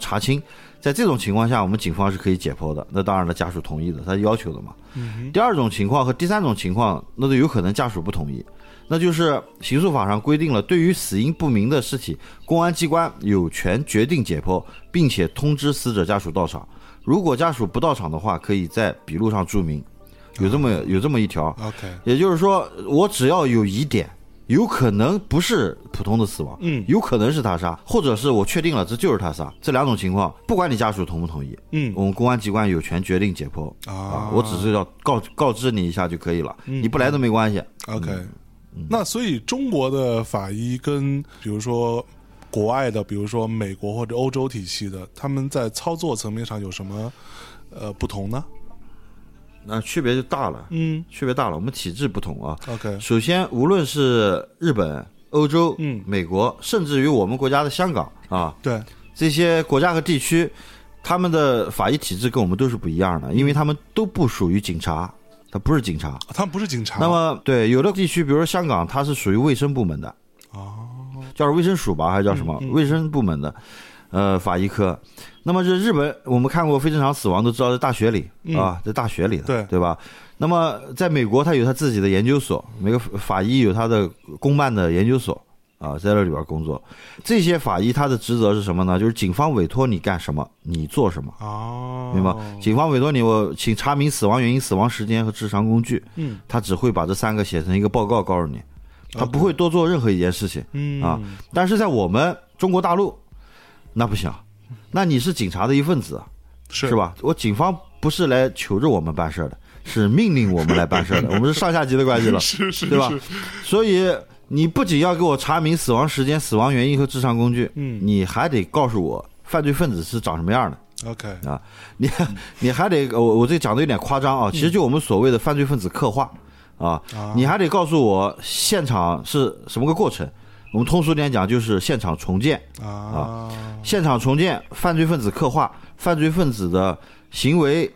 查清。在这种情况下我们警方是可以解剖的，那当然了家属同意的，他要求的嘛。第二种情况和第三种情况，那都有可能家属不同意，那就是刑诉法上规定了，对于死因不明的尸体，公安机关有权决定解剖，并且通知死者家属到场，如果家属不到场的话，可以在笔录上注明，有这么一条。OK， 也就是说，我只要有疑点，有可能不是普通的死亡，有可能是他杀，或者是我确定了这就是他杀，这两种情况，不管你家属同不同意，我们公安机关有权决定解剖啊，我只是要告知你一下就可以了，你不来都没关系。OK，那所以中国的法医跟比如说国外的，比如说美国或者欧洲体系的，他们在操作层面上有什么不同呢？那区别就大了，区别大了，我们体制不同啊。OK， 首先无论是日本、欧洲、美国，甚至于我们国家的香港啊，对这些国家和地区，他们的法医体制跟我们都是不一样的，因为他们都不属于警察。他不是警察，他不是警察。那么，对有的地区，比如说香港，它是属于卫生部门的，叫卫生署吧，还叫什么卫生部门的，法医科。那么这日本，我们看过非正常死亡都知道在大学里啊，在大学里的，对吧？那么在美国，他有他自己的研究所，每个法医有他的公办的研究所啊，在这里边工作。这些法医他的职责是什么呢？就是警方委托你干什么，你做什么。明白吗？警方委托你，我请查明死亡原因、死亡时间和制伤工具。他只会把这三个写成一个报告告诉你，他不会多做任何一件事情。啊，但是在我们中国大陆，那不行，那你是警察的一份子，是吧？我警方不是来求着我们办事的，是命令我们来办事的，我们是上下级的关系了，是对吧？所以你不仅要给我查明死亡时间、死亡原因和制伤工具，你还得告诉我犯罪分子是长什么样的。OK 啊，你还得我这讲的有点夸张啊，其实就我们所谓的犯罪分子刻画啊，你还得告诉我现场是什么个过程。我们通俗点讲就是现场重建啊，现场重建、犯罪分子刻画、犯罪分子的行为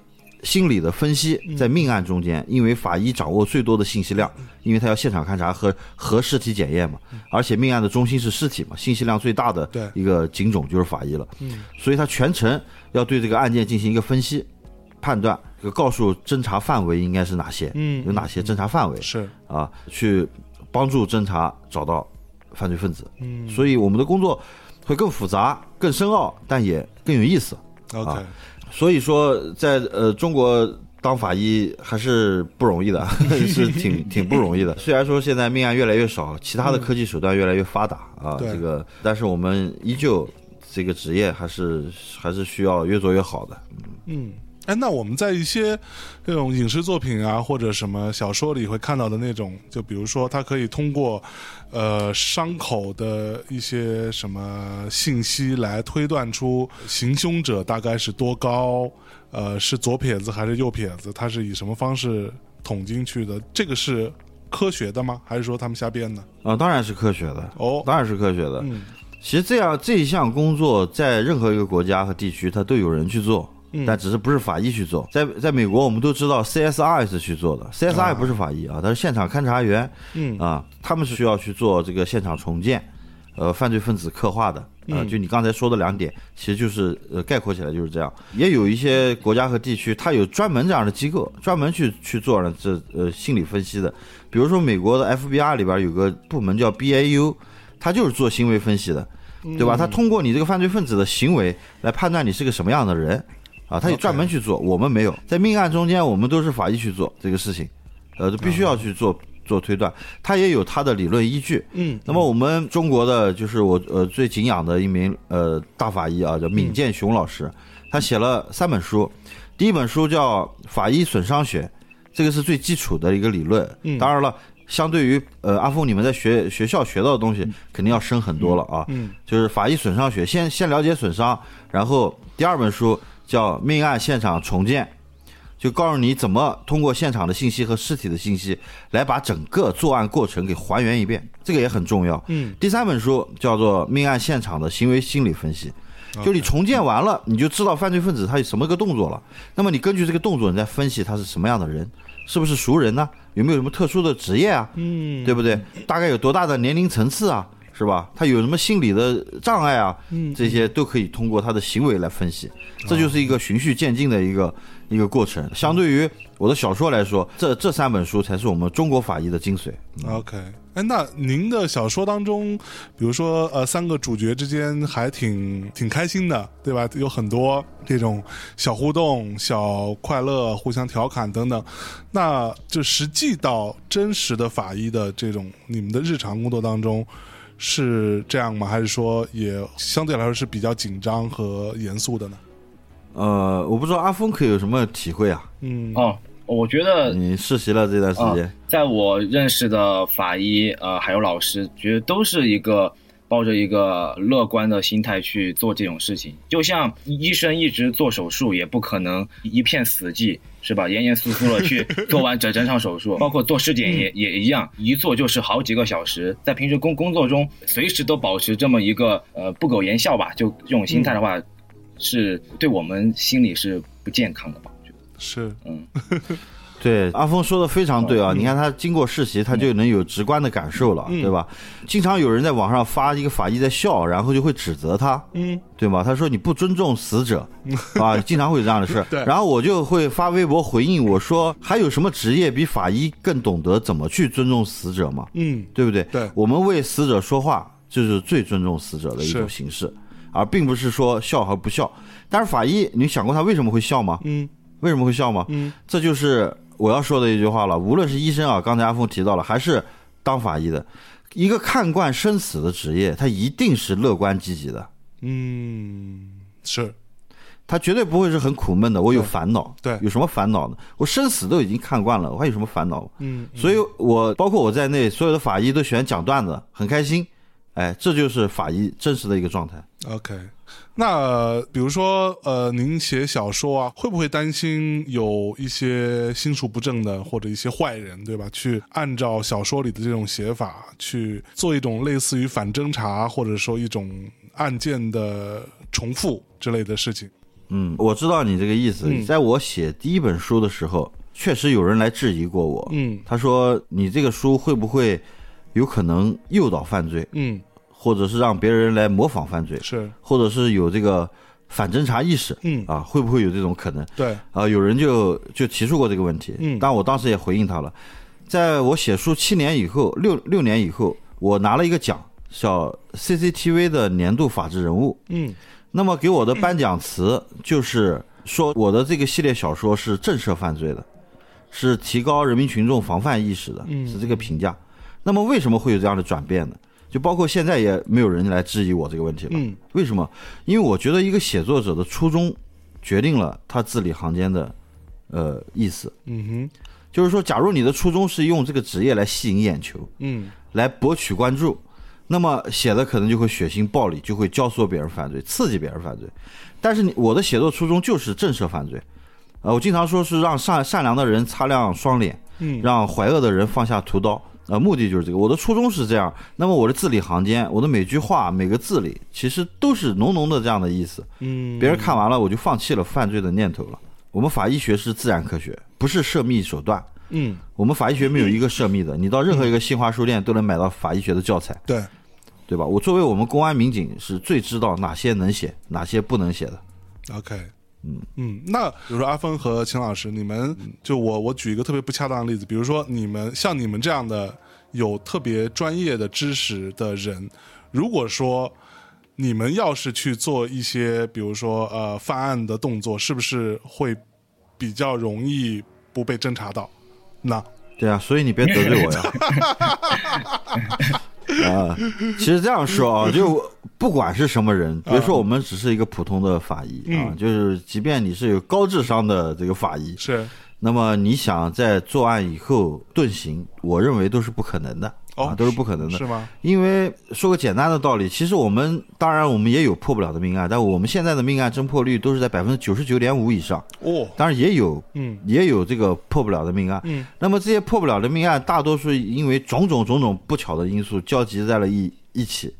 心理的分析，在命案中间，因为法医掌握最多的信息量，因为他要现场勘查和尸体检验嘛，而且命案的中心是尸体嘛，信息量最大的一个警种就是法医了，所以他全程要对这个案件进行一个分析、判断，告诉侦查范围应该是哪些，有哪些侦查范围是啊，去帮助侦查找到犯罪分子，所以我们的工作会更复杂、更深奥，但也更有意思。OK。所以说在中国当法医还是不容易的，是挺不容易的。虽然说现在命案越来越少，其他的科技手段越来越发达啊，这个但是我们依旧这个职业还是需要越做越好的。那我们在一些这种影视作品啊，或者什么小说里会看到的那种，就比如说它可以通过伤口的一些什么信息来推断出行凶者大概是多高，是左撇子还是右撇子，他是以什么方式捅进去的，这个是科学的吗？还是说他们瞎编的？当然是科学的哦，当然是科学的。其实这一项工作在任何一个国家和地区它都有人去做，但只是不是法医去做。在美国我们都知道 CSI 是去做的， CSI 不是法医啊，它是现场勘查员，他们是需要去做这个现场重建，犯罪分子刻画的，就你刚才说的两点，其实就是概括起来就是这样。也有一些国家和地区它有专门这样的机构，专门去做了这心理分析的，比如说美国的 FBI 里边有个部门叫 BAU， 它就是做行为分析的，对吧？它通过你这个犯罪分子的行为来判断你是个什么样的人啊，他也专门去做，我们没有。在命案中间，我们都是法医去做这个事情，必须要去做推断。他也有他的理论依据。那么我们中国的就是我最敬仰的一名大法医啊，叫闵建雄老师，他写了三本书。第一本书叫《法医损伤学》，这个是最基础的一个理论。当然了，相对于阿峰你们在学校学到的东西，肯定要深很多了啊。就是《法医损伤学》，先了解损伤，然后第二本书叫命案现场重建，就告诉你怎么通过现场的信息和尸体的信息来把整个作案过程给还原一遍，这个也很重要。第三本书叫做命案现场的行为心理分析，就你重建完了，你就知道犯罪分子他有什么个动作了，那么你根据这个动作你再分析他是什么样的人，是不是熟人呢？有没有什么特殊的职业啊？对不对？大概有多大的年龄层次啊？是吧？他有什么心理的障碍啊？这些都可以通过他的行为来分析，这就是一个循序渐进的一个过程。相对于我的小说来说，这三本书才是我们中国法医的精髓。OK， 那您的小说当中，比如说三个主角之间还挺开心的，对吧？有很多这种小互动、小快乐、互相调侃等等。那就实际到真实的法医的这种你们的日常工作当中，是这样吗？还是说也相对来说是比较紧张和严肃的呢？我不知道阿峰可以有什么体会啊？我觉得你实习了这段时间，在我认识的法医还有老师，觉得都是一个抱着一个乐观的心态去做这种事情。就像医生一直做手术，也不可能一片死寂，是吧？严严肃肃的去做完整场手术，包括做尸检也一样，一做就是好几个小时。在平时工作中，随时都保持这么一个不苟言笑吧，就这种心态的话，是对我们心理是不健康的吧？是，对，阿峰说的非常对啊！你看他经过实习，他就能有直观的感受了，对吧？经常有人在网上发一个法医在笑，然后就会指责他，对吧？他说你不尊重死者，啊，经常会有这样的事。然后我就会发微博回应，我说还有什么职业比法医更懂得怎么去尊重死者嘛？对不对？对，我们为死者说话，就是最尊重死者的一种形式，而并不是说笑和不笑。但是法医，你想过他为什么会笑吗？为什么会笑吗？这就是我要说的一句话了。无论是医生啊，刚才阿峰提到了，还是当法医的，一个看惯生死的职业，他一定是乐观积极的。是，他绝对不会是很苦闷的。我有烦恼，对，有什么烦恼呢？我生死都已经看惯了，我还有什么烦恼？所以我包括我在内，所有的法医都喜欢讲段子，很开心。哎，这就是法医真实的一个状态。OK， 那比如说您写小说啊，会不会担心有一些心术不正的或者一些坏人，对吧？去按照小说里的这种写法去做一种类似于反侦查或者说一种案件的重复之类的事情？我知道你这个意思。在我写第一本书的时候，确实有人来质疑过我。他说你这个书会不会有可能诱导犯罪？或者是让别人来模仿犯罪，是，或者是有这个反侦查意识，啊，会不会有这种可能？对，有人就提出过这个问题，但我当时也回应他了。在我写书7年以后，六年以后，我拿了一个奖，叫 CCTV 的年度法治人物。那么给我的颁奖词就是说，我的这个系列小说是震慑犯罪的，是提高人民群众防范意识的，是这个评价。那么为什么会有这样的转变呢？就包括现在也没有人来质疑我这个问题了。为什么？因为我觉得一个写作者的初衷决定了他字里行间的意思。就是说，假如你的初衷是用这个职业来吸引眼球，来博取关注，那么写的可能就会血腥暴力，就会教唆别人犯罪，刺激别人犯罪。但是我的写作初衷就是震慑犯罪。我经常说是让善良的人擦亮双眼，让怀恶的人放下屠刀。目的就是这个，我的初衷是这样。那么我的字里行间，我的每句话每个字里其实都是浓浓的这样的意思。别人看完了我就放弃了犯罪的念头了。我们法医学是自然科学，不是涉密手段。我们法医学没有一个涉密的，你到任何一个新华书店都能买到法医学的教材。对吧？我作为我们公安民警是最知道哪些能写哪些不能写的。OK。那比如说阿峰和秦老师，你们就我举一个特别不恰当的例子，比如说你们这样的有特别专业的知识的人，如果说你们要是去做一些比如说犯案的动作，是不是会比较容易不被侦查到？那对啊，所以你别得罪我呀。其实这样说啊，就不管是什么人，比如说我们只是一个普通的法医啊，就是即便你是有高智商的这个法医，是，那么你想在作案以后遁形，我认为都是不可能的啊，都是不可能的，是吗？因为说个简单的道理，其实我们当然我们也有破不了的命案，但我们现在的命案侦破率都是在 99.5% 以上哦，当然也有这个破不了的命案。那么这些破不了的命案，大多数因为种种不巧的因素交集在了一起，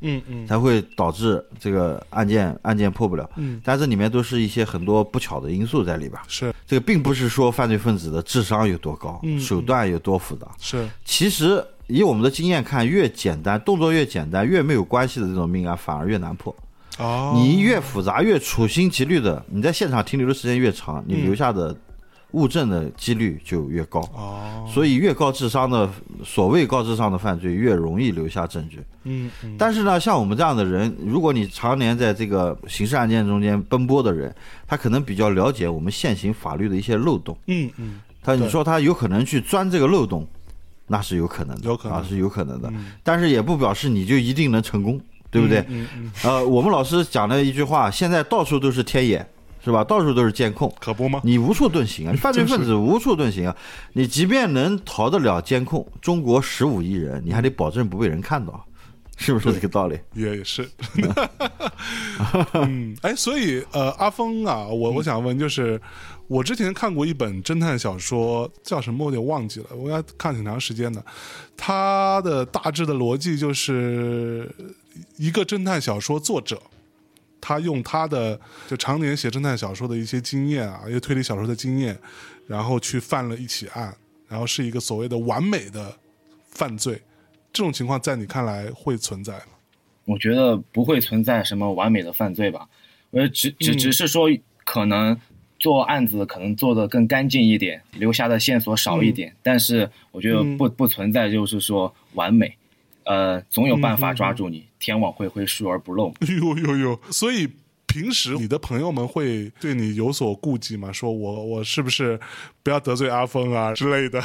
才会导致这个案件破不了。但这里面都是一些很多不巧的因素在里边。是，这个并不是说犯罪分子的智商有多高，手段有多复杂。是，其实以我们的经验看，越简单动作越简单越没有关系的这种命案反而越难破。哦，你越复杂越处心积虑的，你在现场停留的时间越长，你留下的物证的几率就越高。哦，所以越高智商的所谓高智商的犯罪越容易留下证据。嗯，但是呢，像我们这样的人，如果你常年在这个刑事案件中间奔波的人，他可能比较了解我们现行法律的一些漏洞。嗯，他你说他有可能去钻这个漏洞，那是有可能的，是有可能的。但是也不表示你就一定能成功。对不对？我们老师讲了一句话，现在到处都是天眼，是吧？到处都是监控，可不吗？你无处遁形啊，犯罪分子无处遁形啊！你即便能逃得了监控，中国15亿人，你还得保证不被人看到，是不是这个道理？也是。所以阿峰啊，我想问，就是我之前看过一本侦探小说，叫什么我有点忘记了，我要看挺长时间的。它的大致的逻辑就是。一个侦探小说作者，他用他的就常年写侦探小说的一些经验啊，一些推理小说的经验，然后去犯了一起案，然后是一个所谓的完美的犯罪。这种情况在你看来会存在吗？我觉得不会存在什么完美的犯罪吧，而只是说可能做案子可能做得更干净一点，留下的线索少一点，但是我觉得不存在就是说完美。总有办法抓住你，天网恢恢，疏而不漏。呦，所以平时你的朋友们会对你有所顾忌吗？说我是不是不要得罪阿峰啊之类的？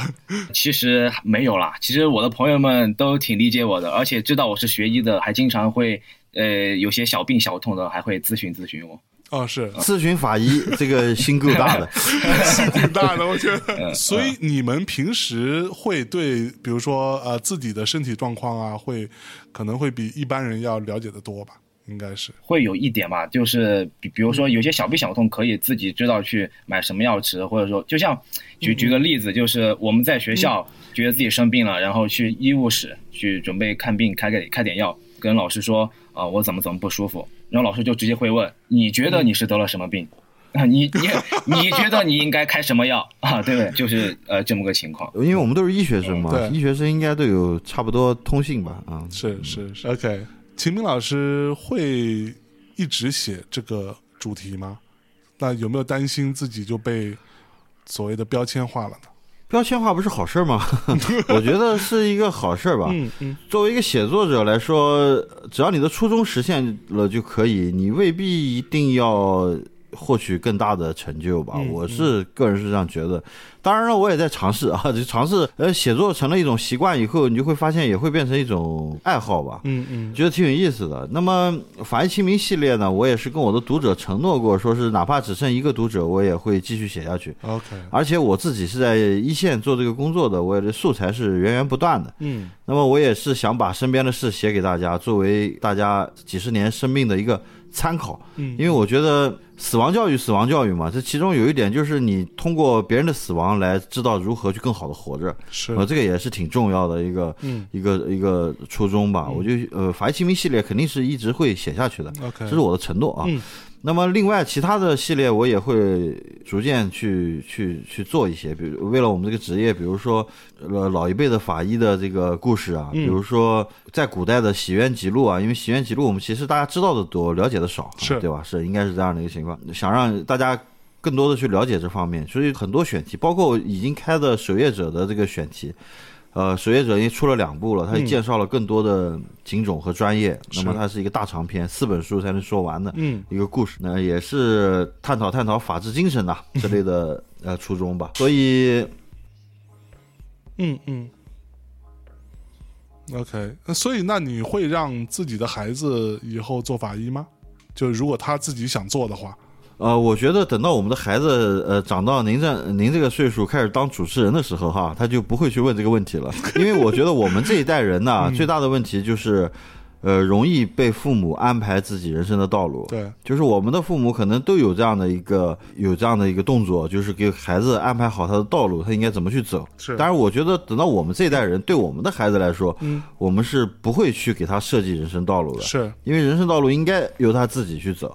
其实没有啦，其实我的朋友们都挺理解我的，而且知道我是学医的，还经常会有些小病小痛的，还会咨询我。哦，是咨询法医，这个心够大的，心挺大的，我觉得。所以你们平时会对，比如说自己的身体状况啊，可能会比一般人要了解的多吧？应该是会有一点吧，就是比如说有些小病小痛，可以自己知道去买什么药吃，或者说，就像举个例子，就是我们在学校觉得自己生病了，然后去医务室去准备看病，开点药，跟老师说啊，我怎么不舒服。然后老师就直接会问，你觉得你是得了什么病？你觉得你应该开什么药啊？对不对？就是这么个情况。因为我们都是医学生嘛，医学生应该都有差不多通信吧？啊，是。OK， 秦明老师会一直写这个主题吗？那有没有担心自己就被所谓的标签化了呢？标签化不是好事吗？我觉得是一个好事吧。作为一个写作者来说，只要你的初衷实现了就可以，你未必一定要获取更大的成就吧。我是个人是这样觉得。当然了，我也在尝试啊，就尝试写作成了一种习惯以后，你就会发现也会变成一种爱好吧。觉得挺有意思的。那么法医秦明系列呢，我也是跟我的读者承诺过，说是哪怕只剩一个读者，我也会继续写下去。OK， 而且我自己是在一线做这个工作的，我的素材是源源不断的。那么我也是想把身边的事写给大家，作为大家几十年生命的一个参考。因为我觉得死亡教育嘛，这其中有一点就是你通过别人的死亡来知道如何去更好的活着，是这个也是挺重要的一个初衷吧。我就法医秦明系列肯定是一直会写下去的，这是我的承诺啊。那么另外其他的系列我也会逐渐去做一些，比如为了我们这个职业，比如说老一辈的法医的这个故事啊，比如说在古代的洗冤集录啊，因为洗冤集录我们其实大家知道的多，了解的少，对吧？是应该是这样的一个情况，想让大家更多的去了解这方面，所以很多选题，包括已经开的守夜者的这个选题。守夜者已经出了2部了，他也介绍了更多的警种和专业。那么它是一个大长篇，4本书才能说完的一个故事呢，也是探讨法治精神啊之类的初衷吧。所以，OK， 所以那你会让自己的孩子以后做法医吗？就如果他自己想做的话。我觉得等到我们的孩子长到您这个岁数开始当主持人的时候哈，他就不会去问这个问题了，因为我觉得我们这一代人呢最大的问题就是容易被父母安排自己人生的道路。对，就是我们的父母可能都有这样的一个动作，就是给孩子安排好他的道路，他应该怎么去走。是，但是我觉得等到我们这一代人，对我们的孩子来说，我们是不会去给他设计人生道路的。是，因为人生道路应该由他自己去走。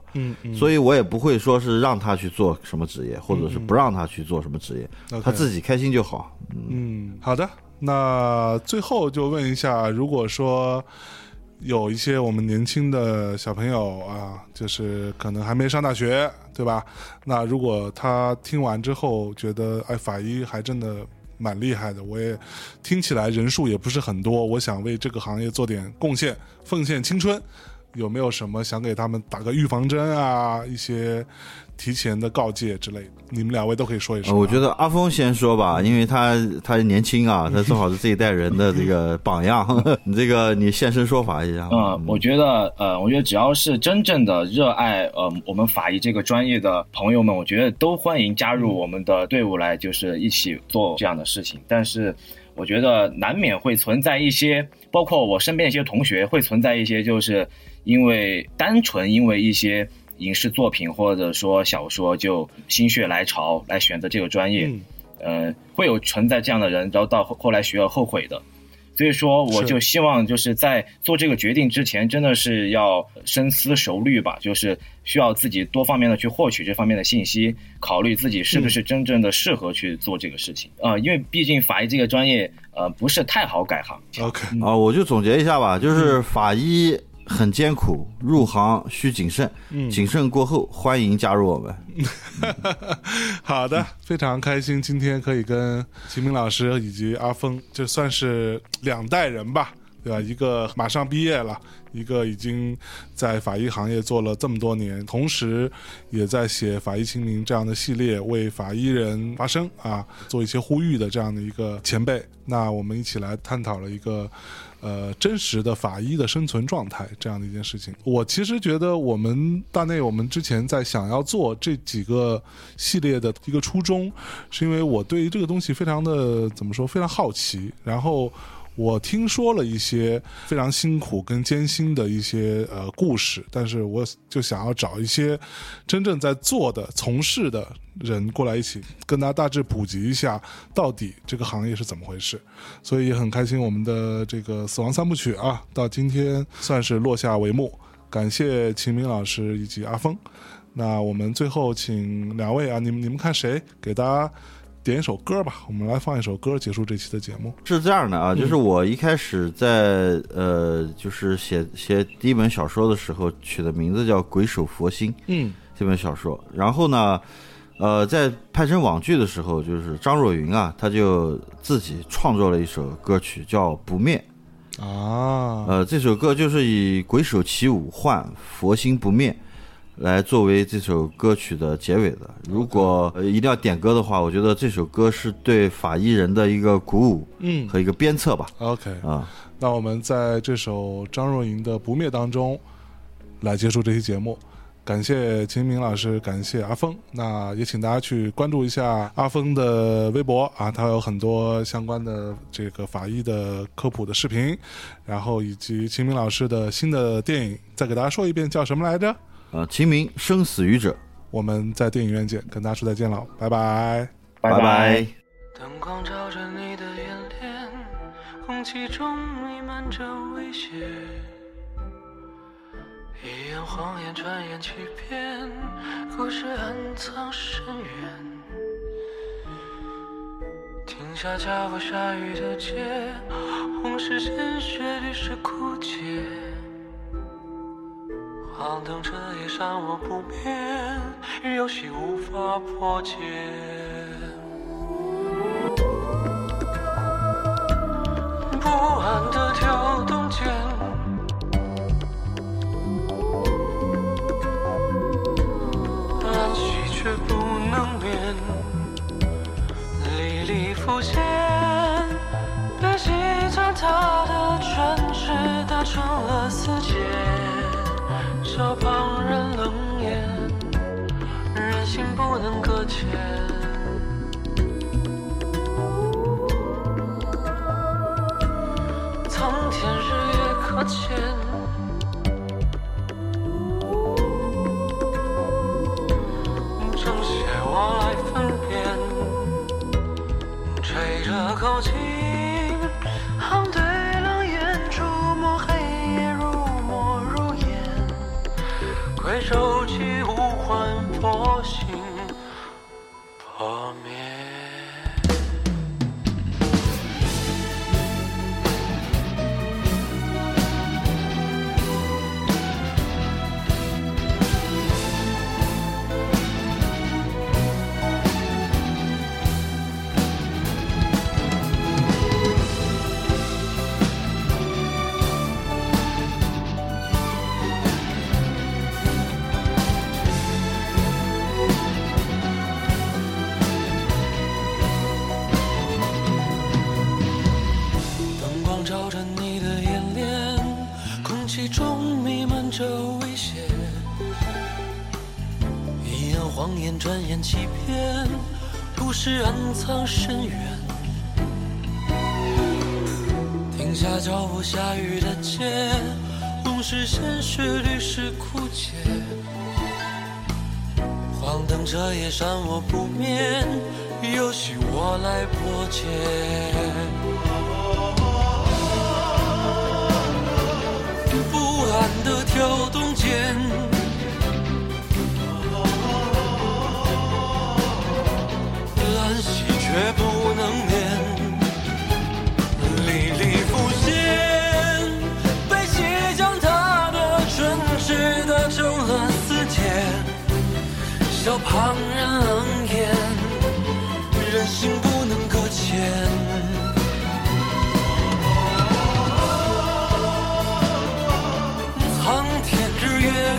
所以我也不会说是让他去做什么职业，或者是不让他去做什么职业，他自己开心就好。好的。那最后就问一下，如果说有一些我们年轻的小朋友啊，就是可能还没上大学，对吧？那如果他听完之后觉得，哎，法医还真的蛮厉害的，我也听起来人数也不是很多，我想为这个行业做点贡献，奉献青春，有没有什么想给他们打个预防针啊，一些提前的告诫之类的？你们两位都可以说一说。我觉得阿峰先说吧，因为他年轻啊，他正好是这一代人的这个榜样。你这个你现身说法一下。我觉得只要是真正的热爱我们法医这个专业的朋友们，我觉得都欢迎加入我们的队伍来，就是一起做这样的事情。但是我觉得难免会存在一些，包括我身边的一些同学会存在一些，就是因为单纯因为一些影视作品或者说小说就心血来潮来选择这个专业，会有存在这样的人，然后到后来学了后悔的。所以说我就希望就是在做这个决定之前真的是要深思熟虑吧，就是需要自己多方面的去获取这方面的信息，考虑自己是不是真正的适合去做这个事情。因为毕竟法医这个专业不是太好改行。OK 啊，我就总结一下吧，就是法医很艰苦，入行需谨慎，谨慎过后欢迎加入我们。好的，非常开心今天可以跟秦明老师以及阿峰，就算是两代人吧，对吧？一个马上毕业了，一个已经在法医行业做了这么多年，同时也在写法医秦明这样的系列，为法医人发声啊，做一些呼吁的这样的一个前辈。那我们一起来探讨了一个真实的法医的生存状态这样的一件事情。我其实觉得我们大内，我们之前在想要做这几个系列的一个初衷，是因为我对于这个东西非常的，怎么说，非常好奇，然后我听说了一些非常辛苦跟艰辛的一些故事，但是我就想要找一些真正在做的从事的人过来一起跟他大致普及一下到底这个行业是怎么回事。所以也很开心我们的这个死亡三部曲啊，到今天算是落下帷幕。感谢秦明老师以及阿峰。那我们最后请两位啊，你们看谁给大家点一首歌吧，我们来放一首歌结束这期的节目。是这样的啊，就是我一开始在就是写第一本小说的时候，取的名字叫《鬼手佛心》，这本小说。然后呢，在拍成网剧的时候，就是张若昀啊，他就自己创作了一首歌曲叫《不灭》啊，这首歌就是以鬼手起舞换佛心不灭，来作为这首歌曲的结尾的。如果一定要点歌的话，我觉得这首歌是对法医人的一个鼓舞和一个鞭策吧。OK 啊，那我们在这首张若昀的《不灭》当中来结束这期节目。感谢秦明老师，感谢阿峰。那也请大家去关注一下阿峰的微博啊，他有很多相关的这个法医的科普的视频，然后以及秦明老师的新的电影，再给大家说一遍叫什么来着？秦明生死与者。我们在电影院见，跟大家说再见了，拜拜，拜拜。灯光照着你的眼帘，空气中弥漫着危险，一言谎言传言欺骗，故事暗藏深渊。停下家暴下雨的街，红是鲜血，绿是枯竭。晃动彻夜山火不灭，游戏无法破解。不安的跳动间，安息却不能眠，历历浮现，被击穿他的专制打成了死结。少旁人冷眼，人心不能搁浅。苍天日夜可见，正邪往来分辨，吹着口琴，行对冷眼，触摸黑夜如墨如烟。回首起舞换佛心破灭。气中弥漫着危险，一样谎言转眼欺骗，故事暗藏深渊。停下脚步，下雨的街，红是鲜血，绿是枯竭。黄灯彻夜闪我不眠，游戏我来破解。的跳动间，安息却不能眠，历历浮现，被戏将他的唇齿打成了丝铁，笑旁人冷眼，人心不能搁浅。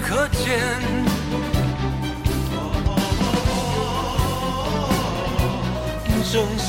可见正